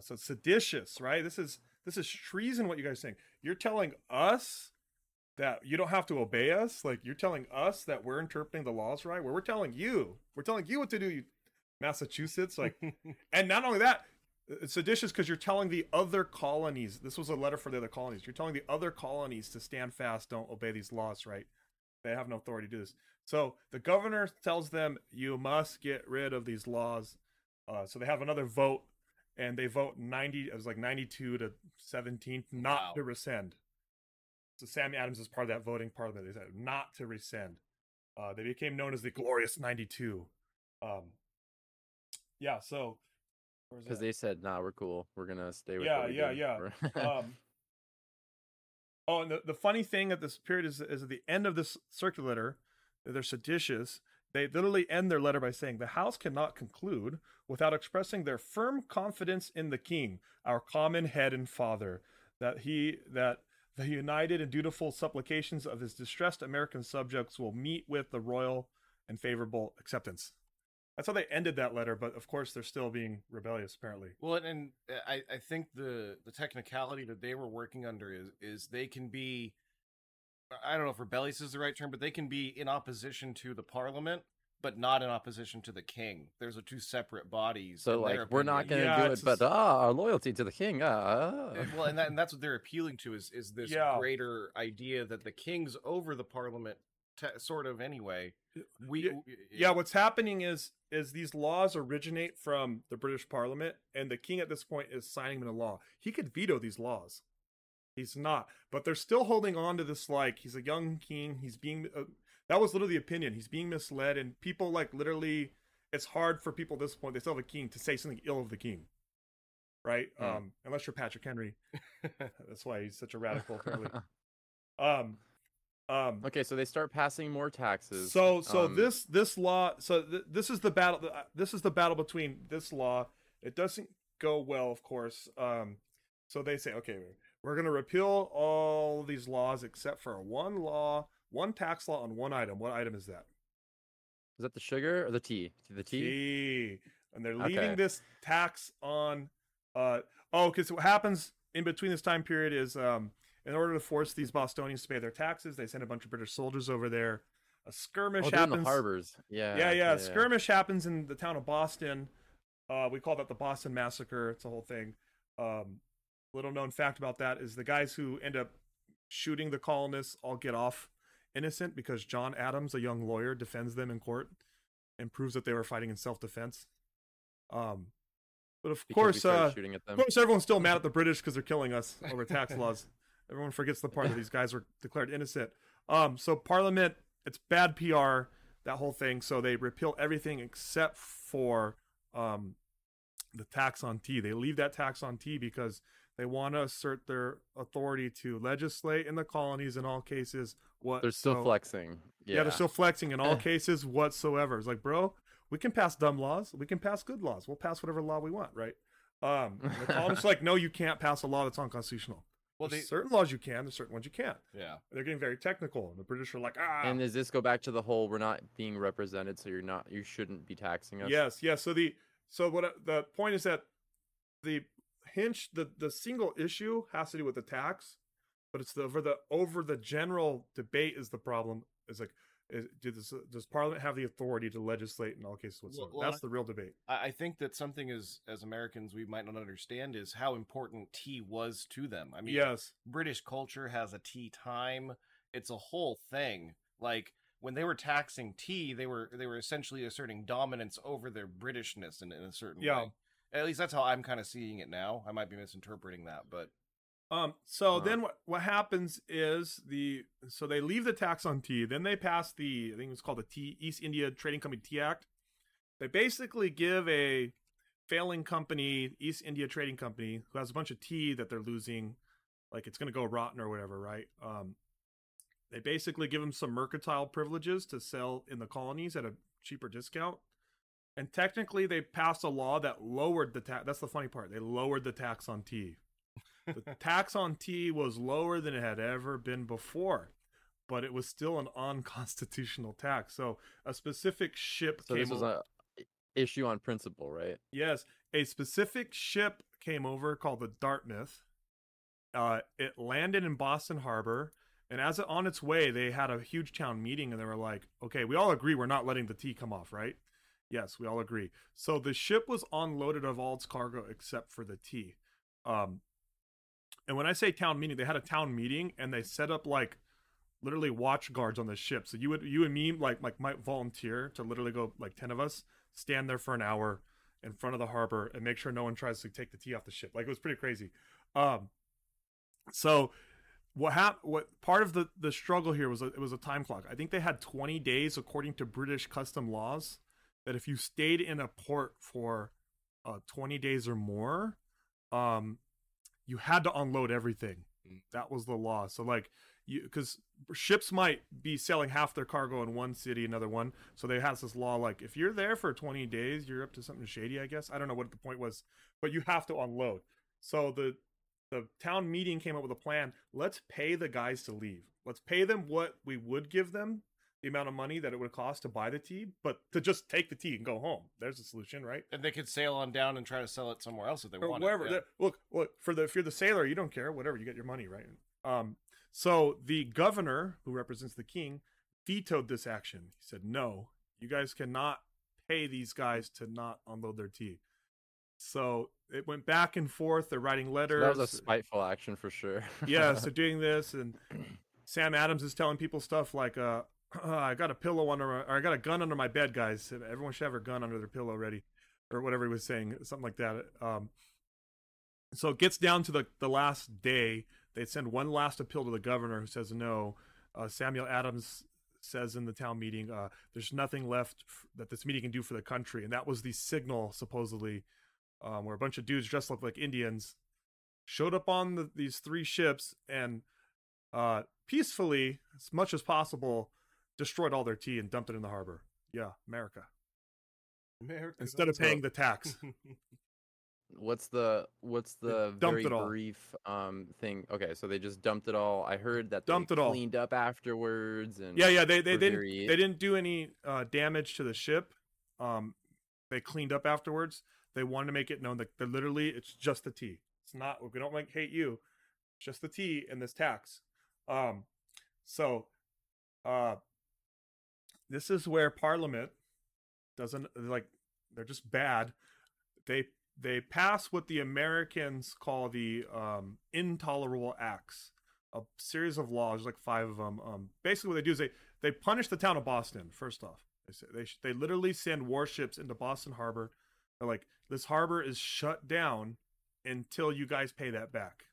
So seditious, right? This is this is treason. What you guys are saying? You're telling us that you don't have to obey us. Like, you're telling us that we're interpreting the laws right, where we're telling you, we're telling you what to do, you Massachusetts. Like, and not only that, it's seditious because you're telling the other colonies. This was a letter for the other colonies. You're telling the other colonies to stand fast, don't obey these laws, right? They have no authority to do this. So the governor tells them, you must get rid of these laws. Uh, so they have another vote, and they vote ninety. It was like ninety-two to seventeen not wow. to rescind. So Samuel Adams was part of that voting parliament. They said not to rescind. Uh, they became known as the Glorious ninety-two. Um, yeah, so because they said, "Nah, we're cool. We're gonna stay with." Yeah, yeah, do. yeah. um, oh, and the, the funny thing at this period is, is at the end of this circular, they're seditious. They literally end their letter by saying, "The House cannot conclude without expressing their firm confidence in the King, our common head and father, that he that." The united and dutiful supplications of his distressed American subjects will meet with the royal and favorable acceptance." That's how they ended that letter, but of course they're still being rebellious, apparently. Well, and I, I think the, the technicality that they were working under is, is they can be, I don't know if rebellious is the right term, but they can be in opposition to the parliament, but not in opposition to the king. There's a two separate bodies. So like, we're not going to yeah, do it, but ah, our loyalty to the king. Ah. Well, and, that, and that's what they're appealing to is is this yeah. greater idea that the king's over the parliament, te- sort of anyway. We yeah, we yeah. What's happening is is these laws originate from the British Parliament, and the king at this point is signing them into law. He could veto these laws. He's not, but they're still holding on to this. Like, he's a young king. He's being. Uh, That was literally the opinion. He's being misled, and people like literally, it's hard for people at this point. They still have a king to say something ill of the king, right? Mm. Um, unless you're Patrick Henry, that's why he's such a radical. um, um. Okay, so they start passing more taxes. So, so um, this this law. So th- this is the battle. Uh, this is the battle between this law. It doesn't go well, of course. Um, so they say, okay, we're going to repeal all these laws except for one law. One tax law on one item. What item is that? Is that the sugar or the tea? The tea. tea. And they're leaving okay. this tax on. Uh, oh, because what happens in between this time period is, um, in order to force these Bostonians to pay their taxes, they send a bunch of British soldiers over there. A skirmish oh, happens in the harbors. Yeah, yeah, yeah. A skirmish yeah. happens in the town of Boston. Uh, we call that the Boston Massacre. It's a whole thing. Um, little known fact about that is the guys who end up shooting the colonists all get off innocent because John Adams, a young lawyer, defends them in court and proves that they were fighting in self-defense. Um, but of course, uh, of course, everyone's still mad at the British because they're killing us over tax laws. Everyone forgets the part that these guys were declared innocent. Um, so Parliament, it's bad P R, that whole thing. So they repeal everything except for um, the tax on tea. They leave that tax on tea because they want to assert their authority to legislate in the colonies in all cases. What they're still so, flexing. Yeah. yeah, they're still flexing in all cases whatsoever. It's like, bro, we can pass dumb laws. We can pass good laws. We'll pass whatever law we want, right? Um, the colonists are like, no, you can't pass a law that's unconstitutional. Well, there's they, certain laws you can, there's certain ones you can't. Yeah. They're getting very technical. And the British are like, ah. And does this go back to the whole, we're not being represented, so you're not, you shouldn't be taxing us? Yes, yes. So the, so what the point is that the hinge, the, the single issue has to do with the tax, but it's the over the over the general debate is the problem. It's like, is, do this, does Parliament have the authority to legislate in all cases whatsoever? Well, well, That's I, the real debate. I think that something as as Americans we might not understand is how important tea was to them. I mean, yes. British culture has a tea time. It's a whole thing. Like when they were taxing tea, they were they were essentially asserting dominance over their Britishness in, in a certain yeah. way. At least that's how I'm kind of seeing it now. I might be misinterpreting that, but Um, so right. then what, what happens is the, so they leave the tax on tea, then they pass the, I think it's called the tea, East India Trading Company Tea Act. They basically give a failing company, East India Trading Company, who has a bunch of tea that they're losing, like it's going to go rotten or whatever, right? Um, they basically give them some mercantile privileges to sell in the colonies at a cheaper discount. And technically they passed a law that lowered the tax. That's the funny part. They lowered the tax on tea. The tax on tea was lower than it had ever been before, but it was still an unconstitutional tax. So a specific ship so came this was over. An issue on principle, right? Yes. A specific ship came over called the Dartmouth. Uh, it landed in Boston Harbor, and as it on its way, they had a huge town meeting, and they were like, okay, we all agree we're not letting the tea come off, right? Yes, we all agree. So the ship was unloaded of all its cargo except for the tea. Um, And when I say town meeting, they had a town meeting and they set up like literally watch guards on the ship. So you would, you and me, like, like might volunteer to literally go like ten of us stand there for an hour in front of the harbor and make sure no one tries to take the tea off the ship. Like it was pretty crazy. Um, so what happened, what part of the, the struggle here was, a, it was a time clock. I think they had twenty days according to British custom laws that if you stayed in a port for uh, twenty days or more, um, you had to unload everything. That was the law. So like you, because ships might be selling half their cargo in one city, another one. So they had this law, like if you're there for twenty days, you're up to something shady, I guess. I don't know what the point was, but you have to unload. So the, the town meeting came up with a plan. Let's pay the guys to leave. Let's pay them what we would give them, the amount of money that it would cost to buy the tea, but to just take the tea and go home. There's a solution, right? And they could sail on down and try to sell it somewhere else if they want. Whatever. Yeah. Look, look for the if you're the sailor, you don't care. Whatever, you get your money, right? Um. So the governor, who represents the king, vetoed this action. He said, "No, you guys cannot pay these guys to not unload their tea." So it went back and forth. They're writing letters. So that was a spiteful action for sure. Yeah. So doing this, and Sam Adams is telling people stuff like, uh. Uh, I got a pillow under my, or I got a gun under my bed, guys. Everyone should have a gun under their pillow ready, or whatever he was saying, something like that. Um, so it gets down to the, the last day. They send one last appeal to the governor, who says no. Uh, Samuel Adams says in the town meeting, uh, there's nothing left f- that this meeting can do for the country. And that was the signal, supposedly, um, where a bunch of dudes dressed up like Indians showed up on the, these three ships and uh, peacefully, as much as possible, destroyed all their tea and dumped it in the harbor. Yeah, America. America. Instead of paying the tax. What's the what's the very brief um thing? Okay, so they just dumped it all. I heard that dumped they it cleaned all. up afterwards. And yeah, yeah, they they didn't very... they didn't do any uh, damage to the ship. Um, they cleaned up afterwards. They wanted to make it known that literally it's just the tea. It's not we don't like hate you. It's just the tea and this tax. Um, so, uh. This is where Parliament doesn't like, they're just bad. They they pass what the Americans call the um, Intolerable Acts, a series of laws, like five of them. Um, basically, what they do is they, they punish the town of Boston. First off, they say they they literally send warships into Boston Harbor. They're like, this harbor is shut down until you guys pay that back.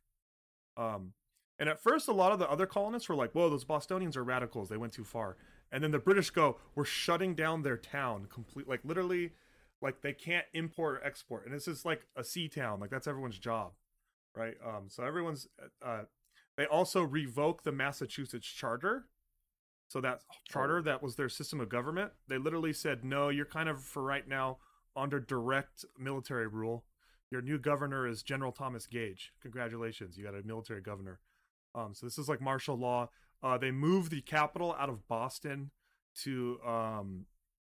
Um, and at first, a lot of the other colonists were like, whoa, those Bostonians are radicals. They went too far. And then the British go, we're shutting down their town completely. Like, literally, like, they can't import or export. And it's just like a sea town. Like, that's everyone's job, right? Um, so everyone's... Uh, they also revoke the Massachusetts charter. So that charter, that was their system of government. They literally said, no, you're kind of, for right now, under direct military rule. Your new governor is General Thomas Gage. Congratulations, you got a military governor. Um, so this is like martial law. Uh, they moved the capital out of Boston to um,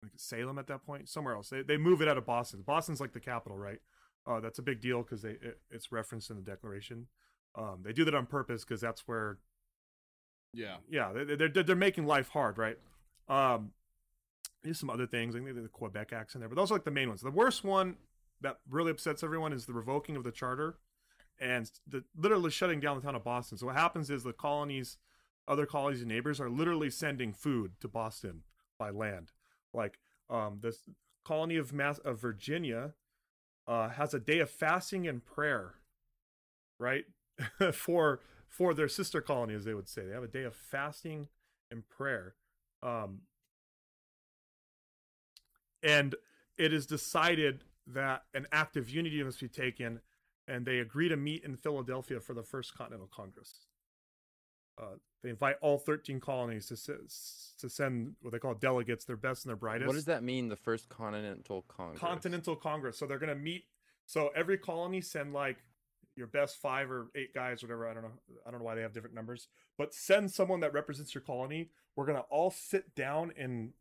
like Salem at that point, somewhere else. They they move it out of Boston. Boston's like the capital, right? Uh, that's a big deal because they it, it's referenced in the Declaration. Um, they do that on purpose because that's where. Yeah, yeah, they, they're they're making life hard, right? Um, there's some other things. I think the Quebec Acts in there, but those are like the main ones. The worst one that really upsets everyone is the revoking of the charter and the literally shutting down the town of Boston. So what happens is the colonies, other colonies and neighbors are literally sending food to Boston by land. Like um, this colony of Mass of Virginia uh, has a day of fasting and prayer, right? for for their sister colony, as they would say. They have a day of fasting and prayer. Um, and it is decided that an act of unity must be taken, and they agree to meet in Philadelphia for the First Continental Congress. Uh, they invite all thirteen colonies to to send what they call delegates, their best and their brightest. What does that mean, the First Continental Congress? Continental Congress. So they're going to meet. So every colony send like your best five or eight guys, whatever. I don't know. I don't know why they have different numbers, but send someone that represents your colony. We're going to all sit down in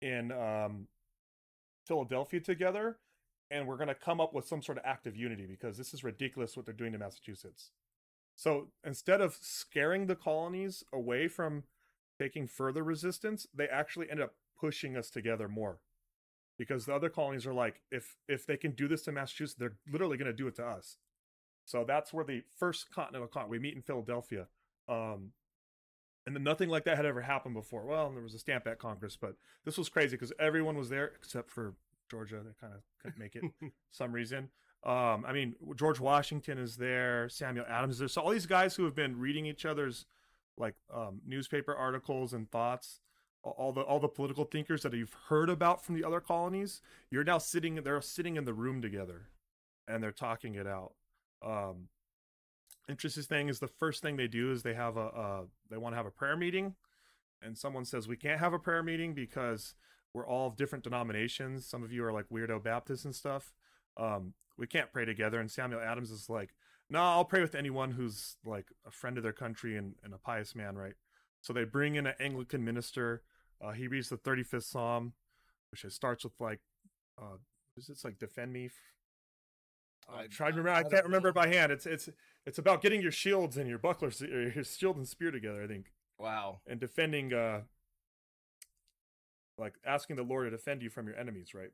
in um, Philadelphia together. And we're going to come up with some sort of act of unity because this is ridiculous what they're doing to Massachusetts. So instead of scaring the colonies away from taking further resistance, they actually end up pushing us together more because the other colonies are like, if if they can do this to Massachusetts, they're literally going to do it to us. So that's where the First Continental Congress, we meet in Philadelphia. Um, and then nothing like that had ever happened before. Well, there was a Stamp Act Congress, but this was crazy because everyone was there except for Georgia. They kind of couldn't make it for some reason. Um, I mean, George Washington is there. Samuel Adams is there. So all these guys who have been reading each other's like um, newspaper articles and thoughts, all the all the political thinkers that you've heard about from the other colonies, you're now sitting. They're sitting in the room together, and they're talking it out. Um, interesting thing is the first thing they do is they have a uh, they want to have a prayer meeting, and someone says we can't have a prayer meeting because we're all of different denominations. Some of you are like weirdo Baptists and stuff. Um, we can't pray together. And Samuel Adams is like, no, nah, I'll pray with anyone who's like a friend of their country and, and a pious man, right? So they bring in an Anglican minister. Uh, he reads the thirty-fifth Psalm, which it starts with like, uh, is this like defend me? I tried to remember. I can't remember it by hand. It's it's it's about getting your shields and your bucklers, your shield and spear together, I think. Wow. And defending. Uh, like asking the Lord to defend you from your enemies, right?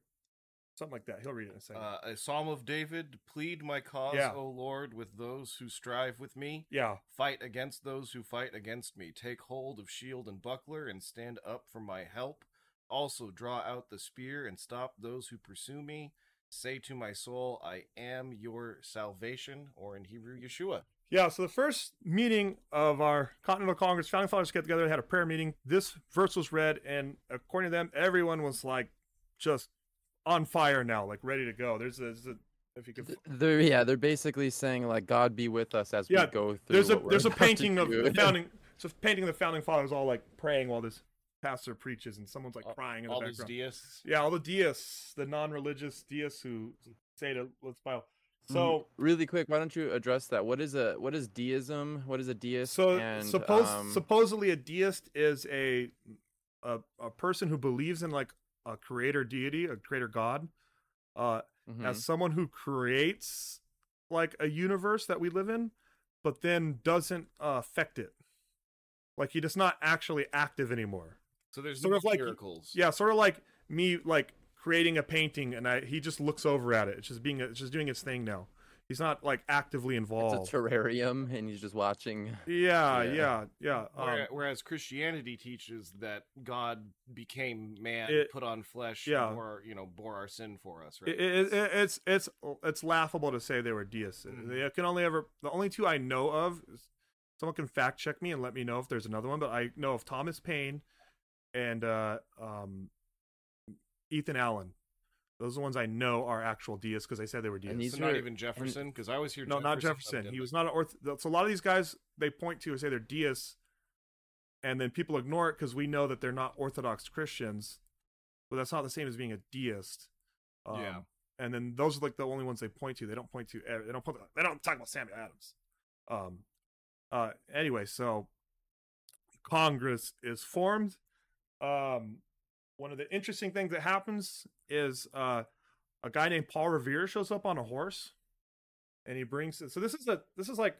Something like that. He'll read it in a second. Uh, a Psalm of David, plead my cause, yeah. O Lord, with those who strive with me. Yeah. Fight against those who fight against me. Take hold of shield and buckler and stand up for my help. Also draw out the spear and stop those who pursue me. Say to my soul, I am your salvation, or in Hebrew, Yeshua. Yeah, so the first meeting of our Continental Congress, Founding Fathers get together, had a prayer meeting. This verse was read, and according to them, everyone was like just on fire now, like ready to go. There's a, there's a if you could, they're, yeah, they're basically saying like God be with us as yeah, we go through. There's a what we're there's a painting of the founding, so painting of the Founding Fathers all like praying while this pastor preaches, and someone's like all, crying in the all background. All those deists, yeah, all the deists, the non-religious deists who say to let's bow. So really quick, why don't you address that? What is a what is deism? What is a deist? So and, suppose, um... supposedly a deist is a, a a person who believes in like a creator deity, a creator god, uh, mm-hmm. as someone who creates like a universe that we live in, but then doesn't uh, affect it. Like he does not actually active anymore. So there's sort no of miracles. Like, yeah, sort of like me like creating a painting, and I, he just looks over at it. It's just being, it's just doing its thing now. He's not like actively involved. It's a terrarium, and he's just watching. Yeah, yeah, yeah. yeah. Um, Whereas Christianity teaches that God became man, it, put on flesh, yeah. and bore, you know, bore our sin for us. Right? It, it, it, it's it's it's laughable to say they were deists. Mm-hmm. They can only ever the only two I know of. Is, someone can fact check me and let me know if there's another one, but I know of Thomas Paine and uh, um, Ethan Allen. Those are the ones I know are actual deists because I said they were deists. And these so are, not even Jefferson, because I always hear. No, Jefferson not Jefferson. He was not an orth. So a lot of these guys they point to and say they're deists, and then people ignore it because we know that they're not Orthodox Christians. But that's not the same as being a deist. Um, yeah. And then those are like the only ones they point to. They don't point to. They don't. Put, they don't talk about Samuel Adams. Um. Uh. Anyway, so Congress is formed. Um. One of the interesting things that happens is uh, a guy named Paul Revere shows up on a horse, and he brings. So this is a this is like,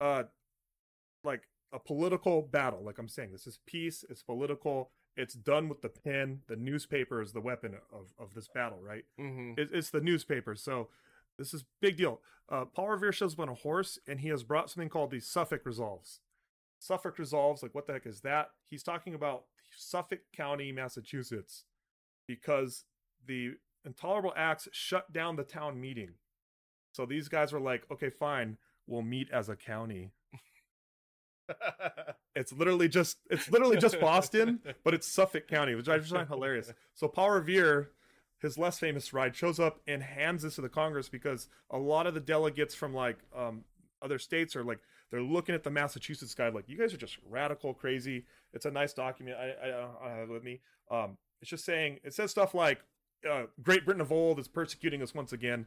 uh, like a political battle. Like I'm saying, this is peace. It's political. It's done with the pen. The newspaper is the weapon of, of this battle, right? Mm-hmm. It, it's the newspaper. So this is big deal. Uh, Paul Revere shows up on a horse, and he has brought something called the Suffolk Resolves. Suffolk Resolves, like what the heck is that? He's talking about Suffolk County, Massachusetts, because the Intolerable Acts shut down the town meeting. So these guys were like, okay, fine, we'll meet as a county. It's literally just it's literally just Boston, but it's Suffolk County, which I just find hilarious. So Paul Revere, his less famous ride, shows up and hands this to the Congress because a lot of the delegates from like um, other states are like, they're looking at the Massachusetts guy like, you guys are just radical, crazy. It's a nice document. I, I, I don't have it with me. Um, it's just saying, it says stuff like, uh, Great Britain of old is persecuting us once again.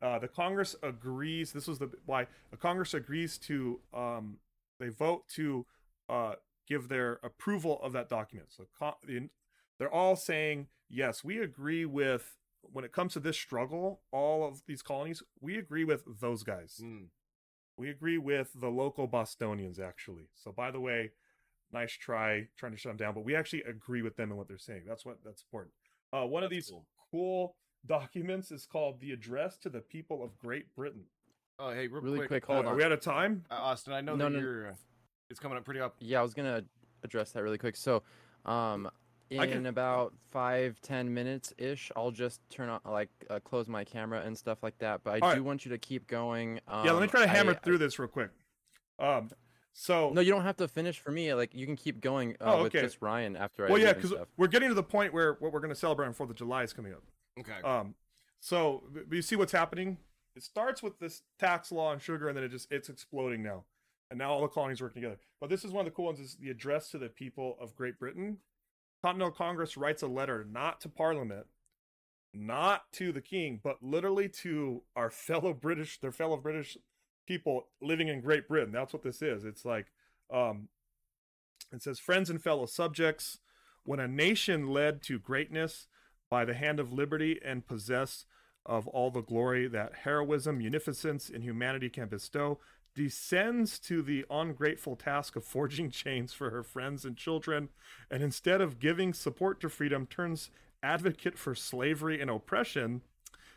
Uh, the Congress agrees. This was the why the Congress agrees to, um, they vote to uh, give their approval of that document. So con- they're all saying, yes, we agree with, when it comes to this struggle, all of these colonies, we agree with those guys. Mm. We agree with the local Bostonians, actually. So, by the way, nice try trying to shut them down, but we actually agree with them and what they're saying. That's what that's important. Uh, one that's of these cool. cool documents is called "The Address to the People of Great Britain." Oh, hey, real really quick, quick hold uh, on. Are we out of time, uh, Austin? I know no, that no, you're. Uh, it's coming up pretty up. Yeah, I was gonna address that really quick. So, um, in can... about five ten minutes ish, I'll just turn on like uh, close my camera and stuff like that. But I All do right. want you to keep going. Um, yeah, let me try to hammer I, through I, this real quick. Um. So no, you don't have to finish for me. Like you can keep going uh, oh, okay. with just Ryan after. I Well, yeah, because we're getting to the point where what we're going to celebrate on Fourth of July is coming up. Okay. Um. So you see what's happening. It starts with this tax law on sugar, and then it just it's exploding now, and now all the colonies working together. But this is one of the cool ones: is the address to the people of Great Britain. Continental Congress writes a letter not to Parliament, not to the King, but literally to our fellow British, their fellow British. people living in Great Britain. That's what this is. It's like, um, it says, friends and fellow subjects, when a nation led to greatness by the hand of liberty and possessed of all the glory that heroism, munificence, and humanity can bestow, descends to the ungrateful task of forging chains for her friends and children, and instead of giving support to freedom, turns advocate for slavery and oppression,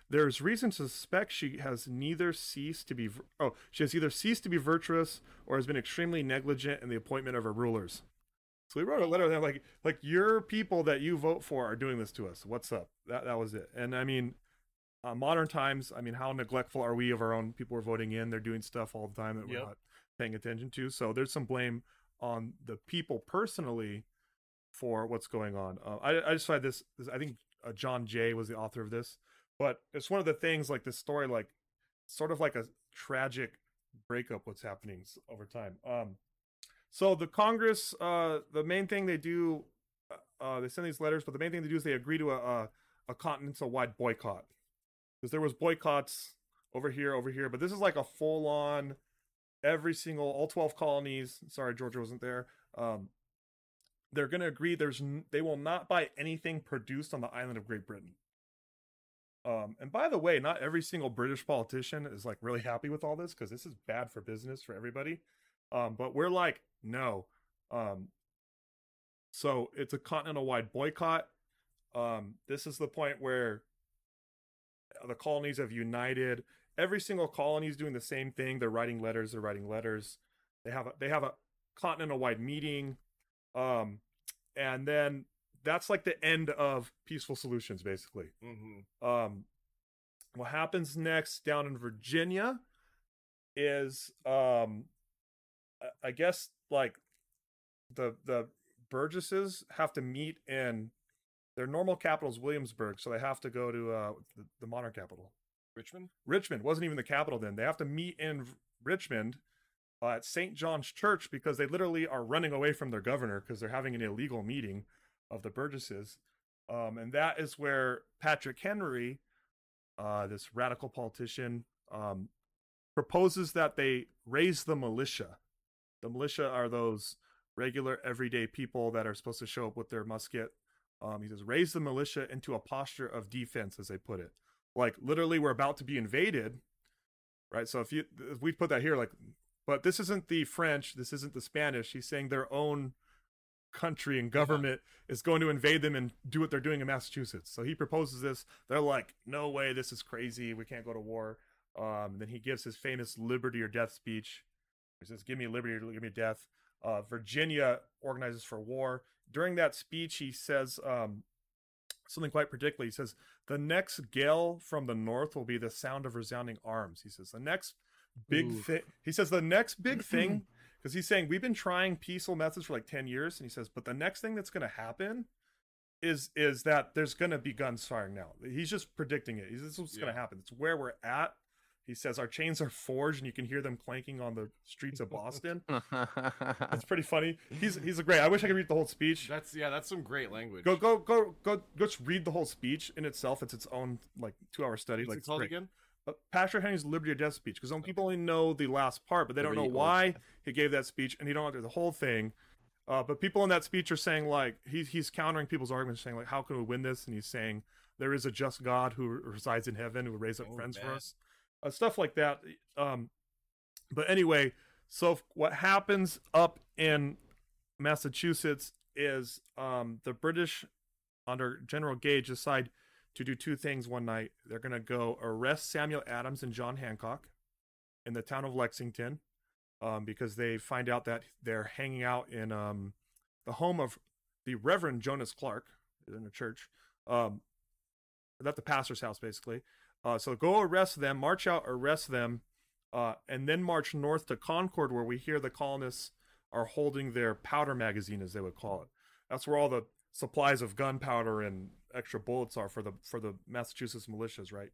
there is reason to suspect she has neither ceased to be oh she has either ceased to be virtuous or has been extremely negligent in the appointment of her rulers. So we wrote a letter there like like your people that you vote for are doing this to us. What's up? That that was it. And I mean, uh, modern times. I mean, how neglectful are we of our own people we're voting in? They're doing stuff all the time that we're yep. not paying attention to. So there's some blame on the people personally for what's going on. Uh, I I just find this. this I think uh, John Jay was the author of this. But it's one of the things like this story, like sort of like a tragic breakup, what's happening over time. Um, so the Congress, uh, the main thing they do, uh, they send these letters, but the main thing they do is they agree to a, a, a continental wide boycott because there was boycotts over here, over here. But this is like a full on every single, all twelve colonies. Sorry, Georgia wasn't there. Um, they're going to agree. There's n- they will not buy anything produced on the island of Great Britain. Um, and by the way, not every single British politician is like really happy with all this because this is bad for business for everybody. Um, but we're like, no. Um, so it's a continental wide boycott. Um, this is the point where the colonies have united. Every single colony is doing the same thing. They're writing letters. They're writing letters. They have a, they have a continental-wide meeting. Um, and then that's like the end of peaceful solutions, basically. Mm-hmm. Um, what happens next down in Virginia is, um, I guess, like the the Burgesses have to meet in their normal capital is Williamsburg, so they have to go to uh, the, the modern capital, Richmond. Richmond wasn't even the capital then. They have to meet in v- Richmond uh, at Saint John's Church because they literally are running away from their governor because they're having an illegal meeting of the Burgesses, um, and that is where Patrick Henry, uh, this radical politician, um, proposes that they raise the militia. The militia are those regular, everyday people that are supposed to show up with their musket. Um, he says, raise the militia into a posture of defense, as they put it. Like, literally, we're about to be invaded, right? So if you if we put that here, like, but this isn't the French, this isn't the Spanish. He's saying their own country and government is going to invade them and do what they're doing in Massachusetts. So he proposes this. They're like, no way, this is crazy. We can't go to war. Um, then he gives his famous liberty or death speech. He says, give me liberty or give me death. Uh, Virginia organizes for war. During that speech, he says um, something quite particularly. He says, the next gale from the north will be the sound of resounding arms. He says, the next big thing. He says, the next big thing, because he's saying, we've been trying peaceful methods for like ten years. And he says, but the next thing that's going to happen is is that there's going to be guns firing now. He's just predicting it. He's this is what's yeah. going to happen. It's where we're at. He says, our chains are forged, and you can hear them clanking on the streets of Boston. That's pretty funny. He's he's a great. I wish I could read the whole speech. That's yeah, that's some great language. Go go go go. Just read the whole speech in itself. It's its own like two hour study. What's like, it called great. again? Uh, Patrick Henry's Liberty or Death speech, because some people only know the last part, but they don't know why he gave that speech, and he don't know the whole thing. Uh, but people in that speech are saying, like, he, he's countering people's arguments, saying, like, how can we win this? And he's saying, there is a just God who resides in heaven who will raise up oh, friends man. for us. Uh, stuff like that. Um, but anyway, so what happens up in Massachusetts is um, the British, under General Gage, decide to do two things one night. They're going to go arrest Samuel Adams and John Hancock in the town of Lexington um, because they find out that they're hanging out in um, the home of the Reverend Jonas Clark in a church, um, that the pastor's house, basically. Uh, so go arrest them, march out, arrest them, uh, and then march north to Concord, where we hear the colonists are holding their powder magazine, as they would call it. That's where all the supplies of gunpowder and extra bullets are for the for the Massachusetts militias, right?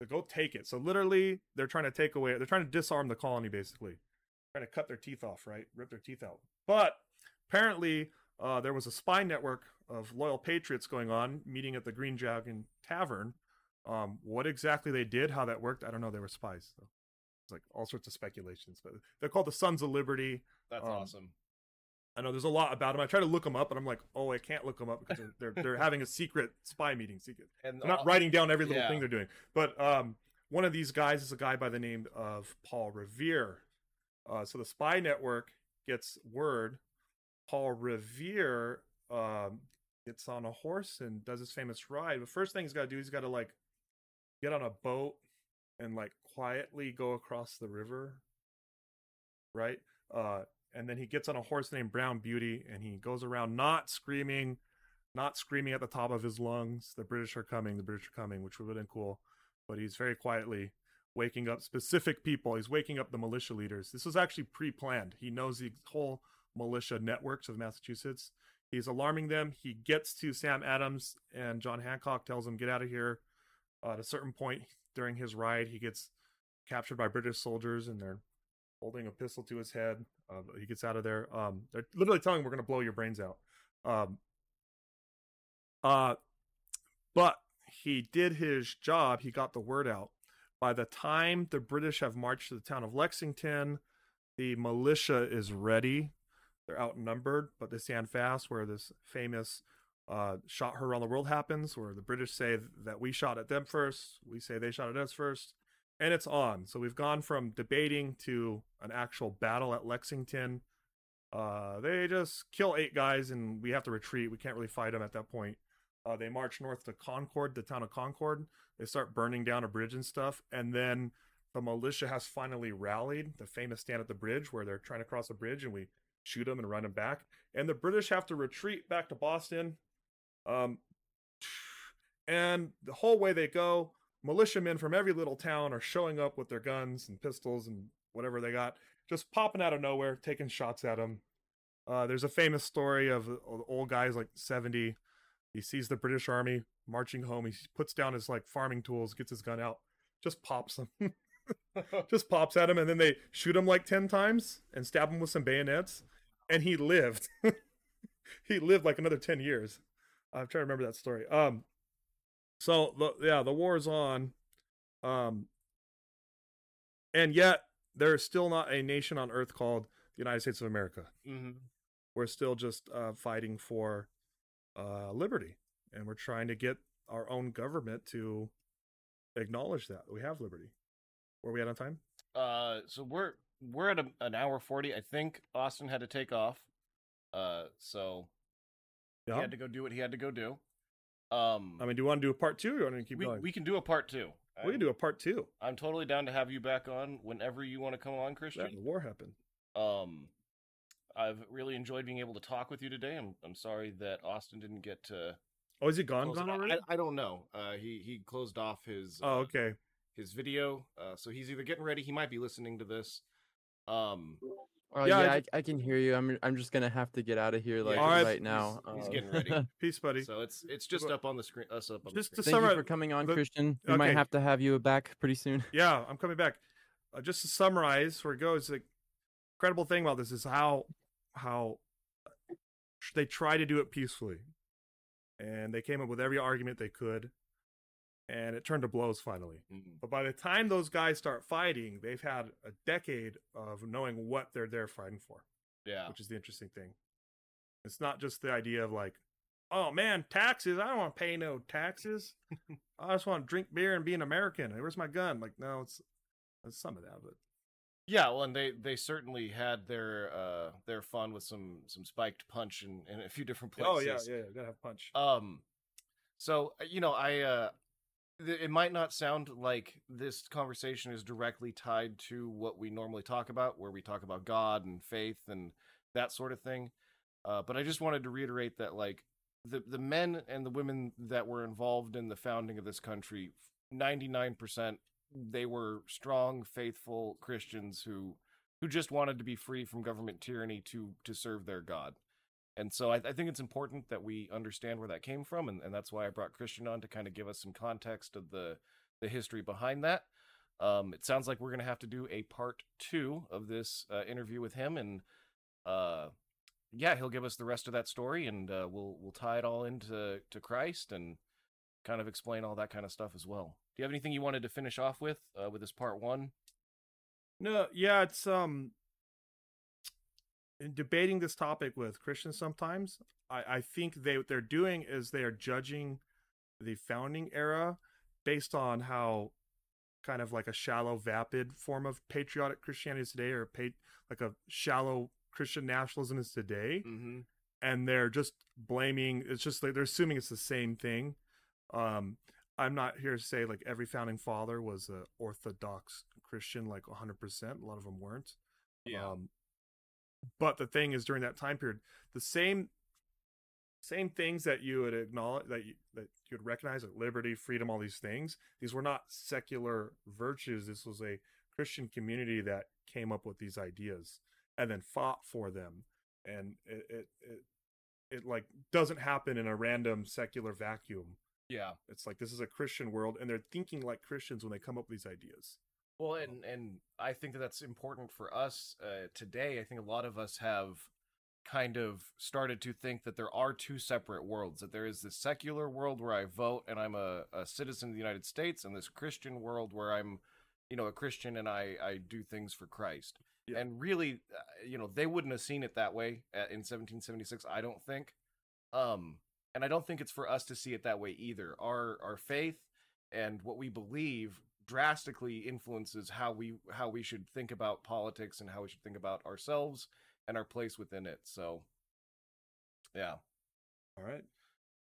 So go take it. So literally, they're trying to take away, they're trying to disarm the colony, basically. Trying to cut their teeth off, right? Rip their teeth out. But apparently, uh, there was a spy network of loyal patriots going on, meeting at the Green Dragon Tavern. Um, what exactly they did, how that worked, I don't know. They were spies, so it's like all sorts of speculations. But they're called the Sons of Liberty. That's um, awesome. I know there's a lot about them. I try to look them up, but I'm like, oh, I can't look them up because they're they're, they're having a secret spy meeting. Secret. And they're not writing down every little yeah. thing they're doing. But um, one of these guys is a guy by the name of Paul Revere. Uh, so the spy network gets word. Paul Revere um, gets on a horse and does his famous ride. The first thing he's got to do, he's got to like. get on a boat and like quietly go across the river, right? Uh, and then he gets on a horse named Brown Beauty, and he goes around not screaming, not screaming at the top of his lungs, the British are coming, the British are coming, which would have been cool. But he's very quietly waking up specific people. He's waking up the militia leaders. This was actually pre-planned. He knows the whole militia networks of Massachusetts. He's alarming them. He gets to Sam Adams, and John Hancock tells him, get out of here. Uh, at a certain point during his ride, he gets captured by British soldiers, and they're holding a pistol to his head. Uh, he gets out of there. Um, they're literally telling him, we're going to blow your brains out. Um, uh, but he did his job. He got the word out. By the time the British have marched to the town of Lexington, the militia is ready. They're outnumbered, but they stand fast, where this famous... Uh, shot her around the world happens, where the British say that we shot at them first, we say they shot at us first, and it's on. So we've gone from debating to an actual battle at Lexington. Uh, they just kill eight guys, and we have to retreat. We can't really fight them at that point. Uh, they march north to Concord, the town of Concord. They start burning down a bridge and stuff. And then the militia has finally rallied, the famous stand at the bridge where they're trying to cross the bridge and we shoot them and run them back. And the British have to retreat back to Boston. Um, and the whole way they go, militiamen from every little town are showing up with their guns and pistols and whatever they got, just popping out of nowhere, taking shots at them. Uh, there's a famous story of an old guy, like seventy. He sees the British army marching home. He puts down his like farming tools, gets his gun out, just pops them. Just pops at him, and then they shoot him like ten times and stab him with some bayonets, and he lived. He lived like another ten years. I'm trying to remember that story. Um, so the, yeah, the war is on, um, and yet there is still not a nation on earth called the United States of America. Mm-hmm. We're still just uh, fighting for uh, liberty, and we're trying to get our own government to acknowledge that we have liberty. Were we out on time? Uh, so we're we're at a, an hour forty. I think Austin had to take off, uh, so yep. He had to go do what he had to go do. Um, I mean, do you want to do a part two? Or do you want to keep we, going? We can do a part two. We I'm, can do a part two. I'm totally down to have you back on whenever you want to come on, Christian. That the war happened. Um, I've really enjoyed being able to talk with you today. I'm I'm sorry that Austin didn't get to. Oh, is he gone? Gone already? I, I don't know. Uh, he he closed off his. Oh, okay. Uh, his video, uh, so he's either getting ready. He might be listening to this. Um, oh yeah, yeah I, just, I, I can hear you. I'm I'm just gonna have to get out of here like right, right now. He's, um, he's getting ready. Peace, buddy. So it's it's just up on the screen. Us up on just the screen. To Thank summarize, you for coming on, the, Christian. We okay. might have to have you back pretty soon. Yeah, I'm coming back. Uh, just to summarize where it goes, the incredible thing about this is how how they try to do it peacefully, and they came up with every argument they could. And it turned to blows finally. Mm-hmm. But by the time those guys start fighting, they've had a decade of knowing what they're there fighting for. Yeah. Which is the interesting thing. It's not just the idea of like, oh man, taxes. I don't want to pay no taxes. I just want to drink beer and be an American. Where's my gun? Like, no, it's, it's some of that. But yeah, well, and they, they certainly had their uh, their fun with some some spiked punch in, in a few different places. Oh, yeah, yeah, yeah. Gotta have punch. Um, so, you know, I... Uh, It might not sound like this conversation is directly tied to what we normally talk about, where we talk about God and faith and that sort of thing. Uh, but I just wanted to reiterate that, like, the, the men and the women that were involved in the founding of this country, ninety-nine percent, they were strong, faithful Christians who who just wanted to be free from government tyranny to to serve their God. And so I, I think it's important that we understand where that came from, and, and that's why I brought Christian on to kind of give us some context of the, the history behind that. Um, it sounds like we're going to have to do a part two of this uh, interview with him, and uh, yeah, he'll give us the rest of that story, and uh, we'll we'll tie it all into to Christ and kind of explain all that kind of stuff as well. Do you have anything you wanted to finish off with uh, with this part one? No, yeah, it's um. In debating this topic with Christians sometimes, I, I think they what they're doing is they are judging the founding era based on how kind of like a shallow, vapid form of patriotic Christianity is today, or pa- like a shallow Christian nationalism is today. Mm-hmm. And they're just blaming, it's just like they're assuming it's the same thing. Um, I'm not here to say like every founding father was an Orthodox Christian, like one hundred percent. A lot of them weren't. Yeah. Um, But the thing is, during that time period, the same same things that you would acknowledge, that you that you would recognize, like liberty, freedom, all these things, these were not secular virtues. This was a Christian community that came up with these ideas and then fought for them. And it it it, it like doesn't happen in a random secular vacuum. Yeah, it's like this is a Christian world, and they're thinking like Christians when they come up with these ideas. Well, and, and I think that that's important for us uh, today. I think a lot of us have kind of started to think that there are two separate worlds, that there is this secular world where I vote and I'm a, a citizen of the United States, and this Christian world where I'm, you know, a Christian and I, I do things for Christ. Yeah. And really, you know, they wouldn't have seen it that way in seventeen seventy-six, I don't think. Um, and I don't think it's for us to see it that way either. Our, our faith and what we believe drastically influences how we how we should think about politics and how we should think about ourselves and our place within it. So yeah. All right.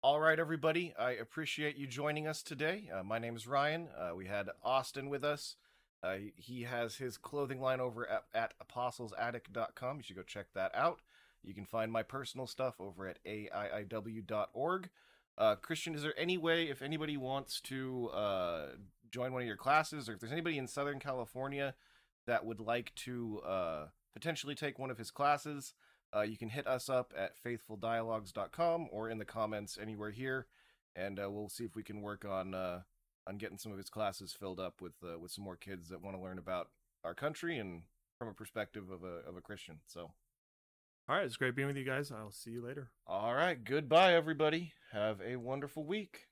All right, everybody, I appreciate you joining us today. Uh, my name is Ryan. Uh, we had Austin with us. Uh, he has his clothing line over at, at apostles attic dot com. You should go check that out. You can find my personal stuff over at A I I W dot org. Uh, Christian, is there any way, if anybody wants to uh, join one of your classes, or if there's anybody in Southern California that would like to uh, potentially take one of his classes, Uh, you can hit us up at faithful dialogues dot com or in the comments anywhere here, and uh, we'll see if we can work on uh, on getting some of his classes filled up with uh, with some more kids that want to learn about our country and from a perspective of a of a Christian. So, all right, it's great being with you guys. I'll see you later. All right, goodbye, everybody. Have a wonderful week.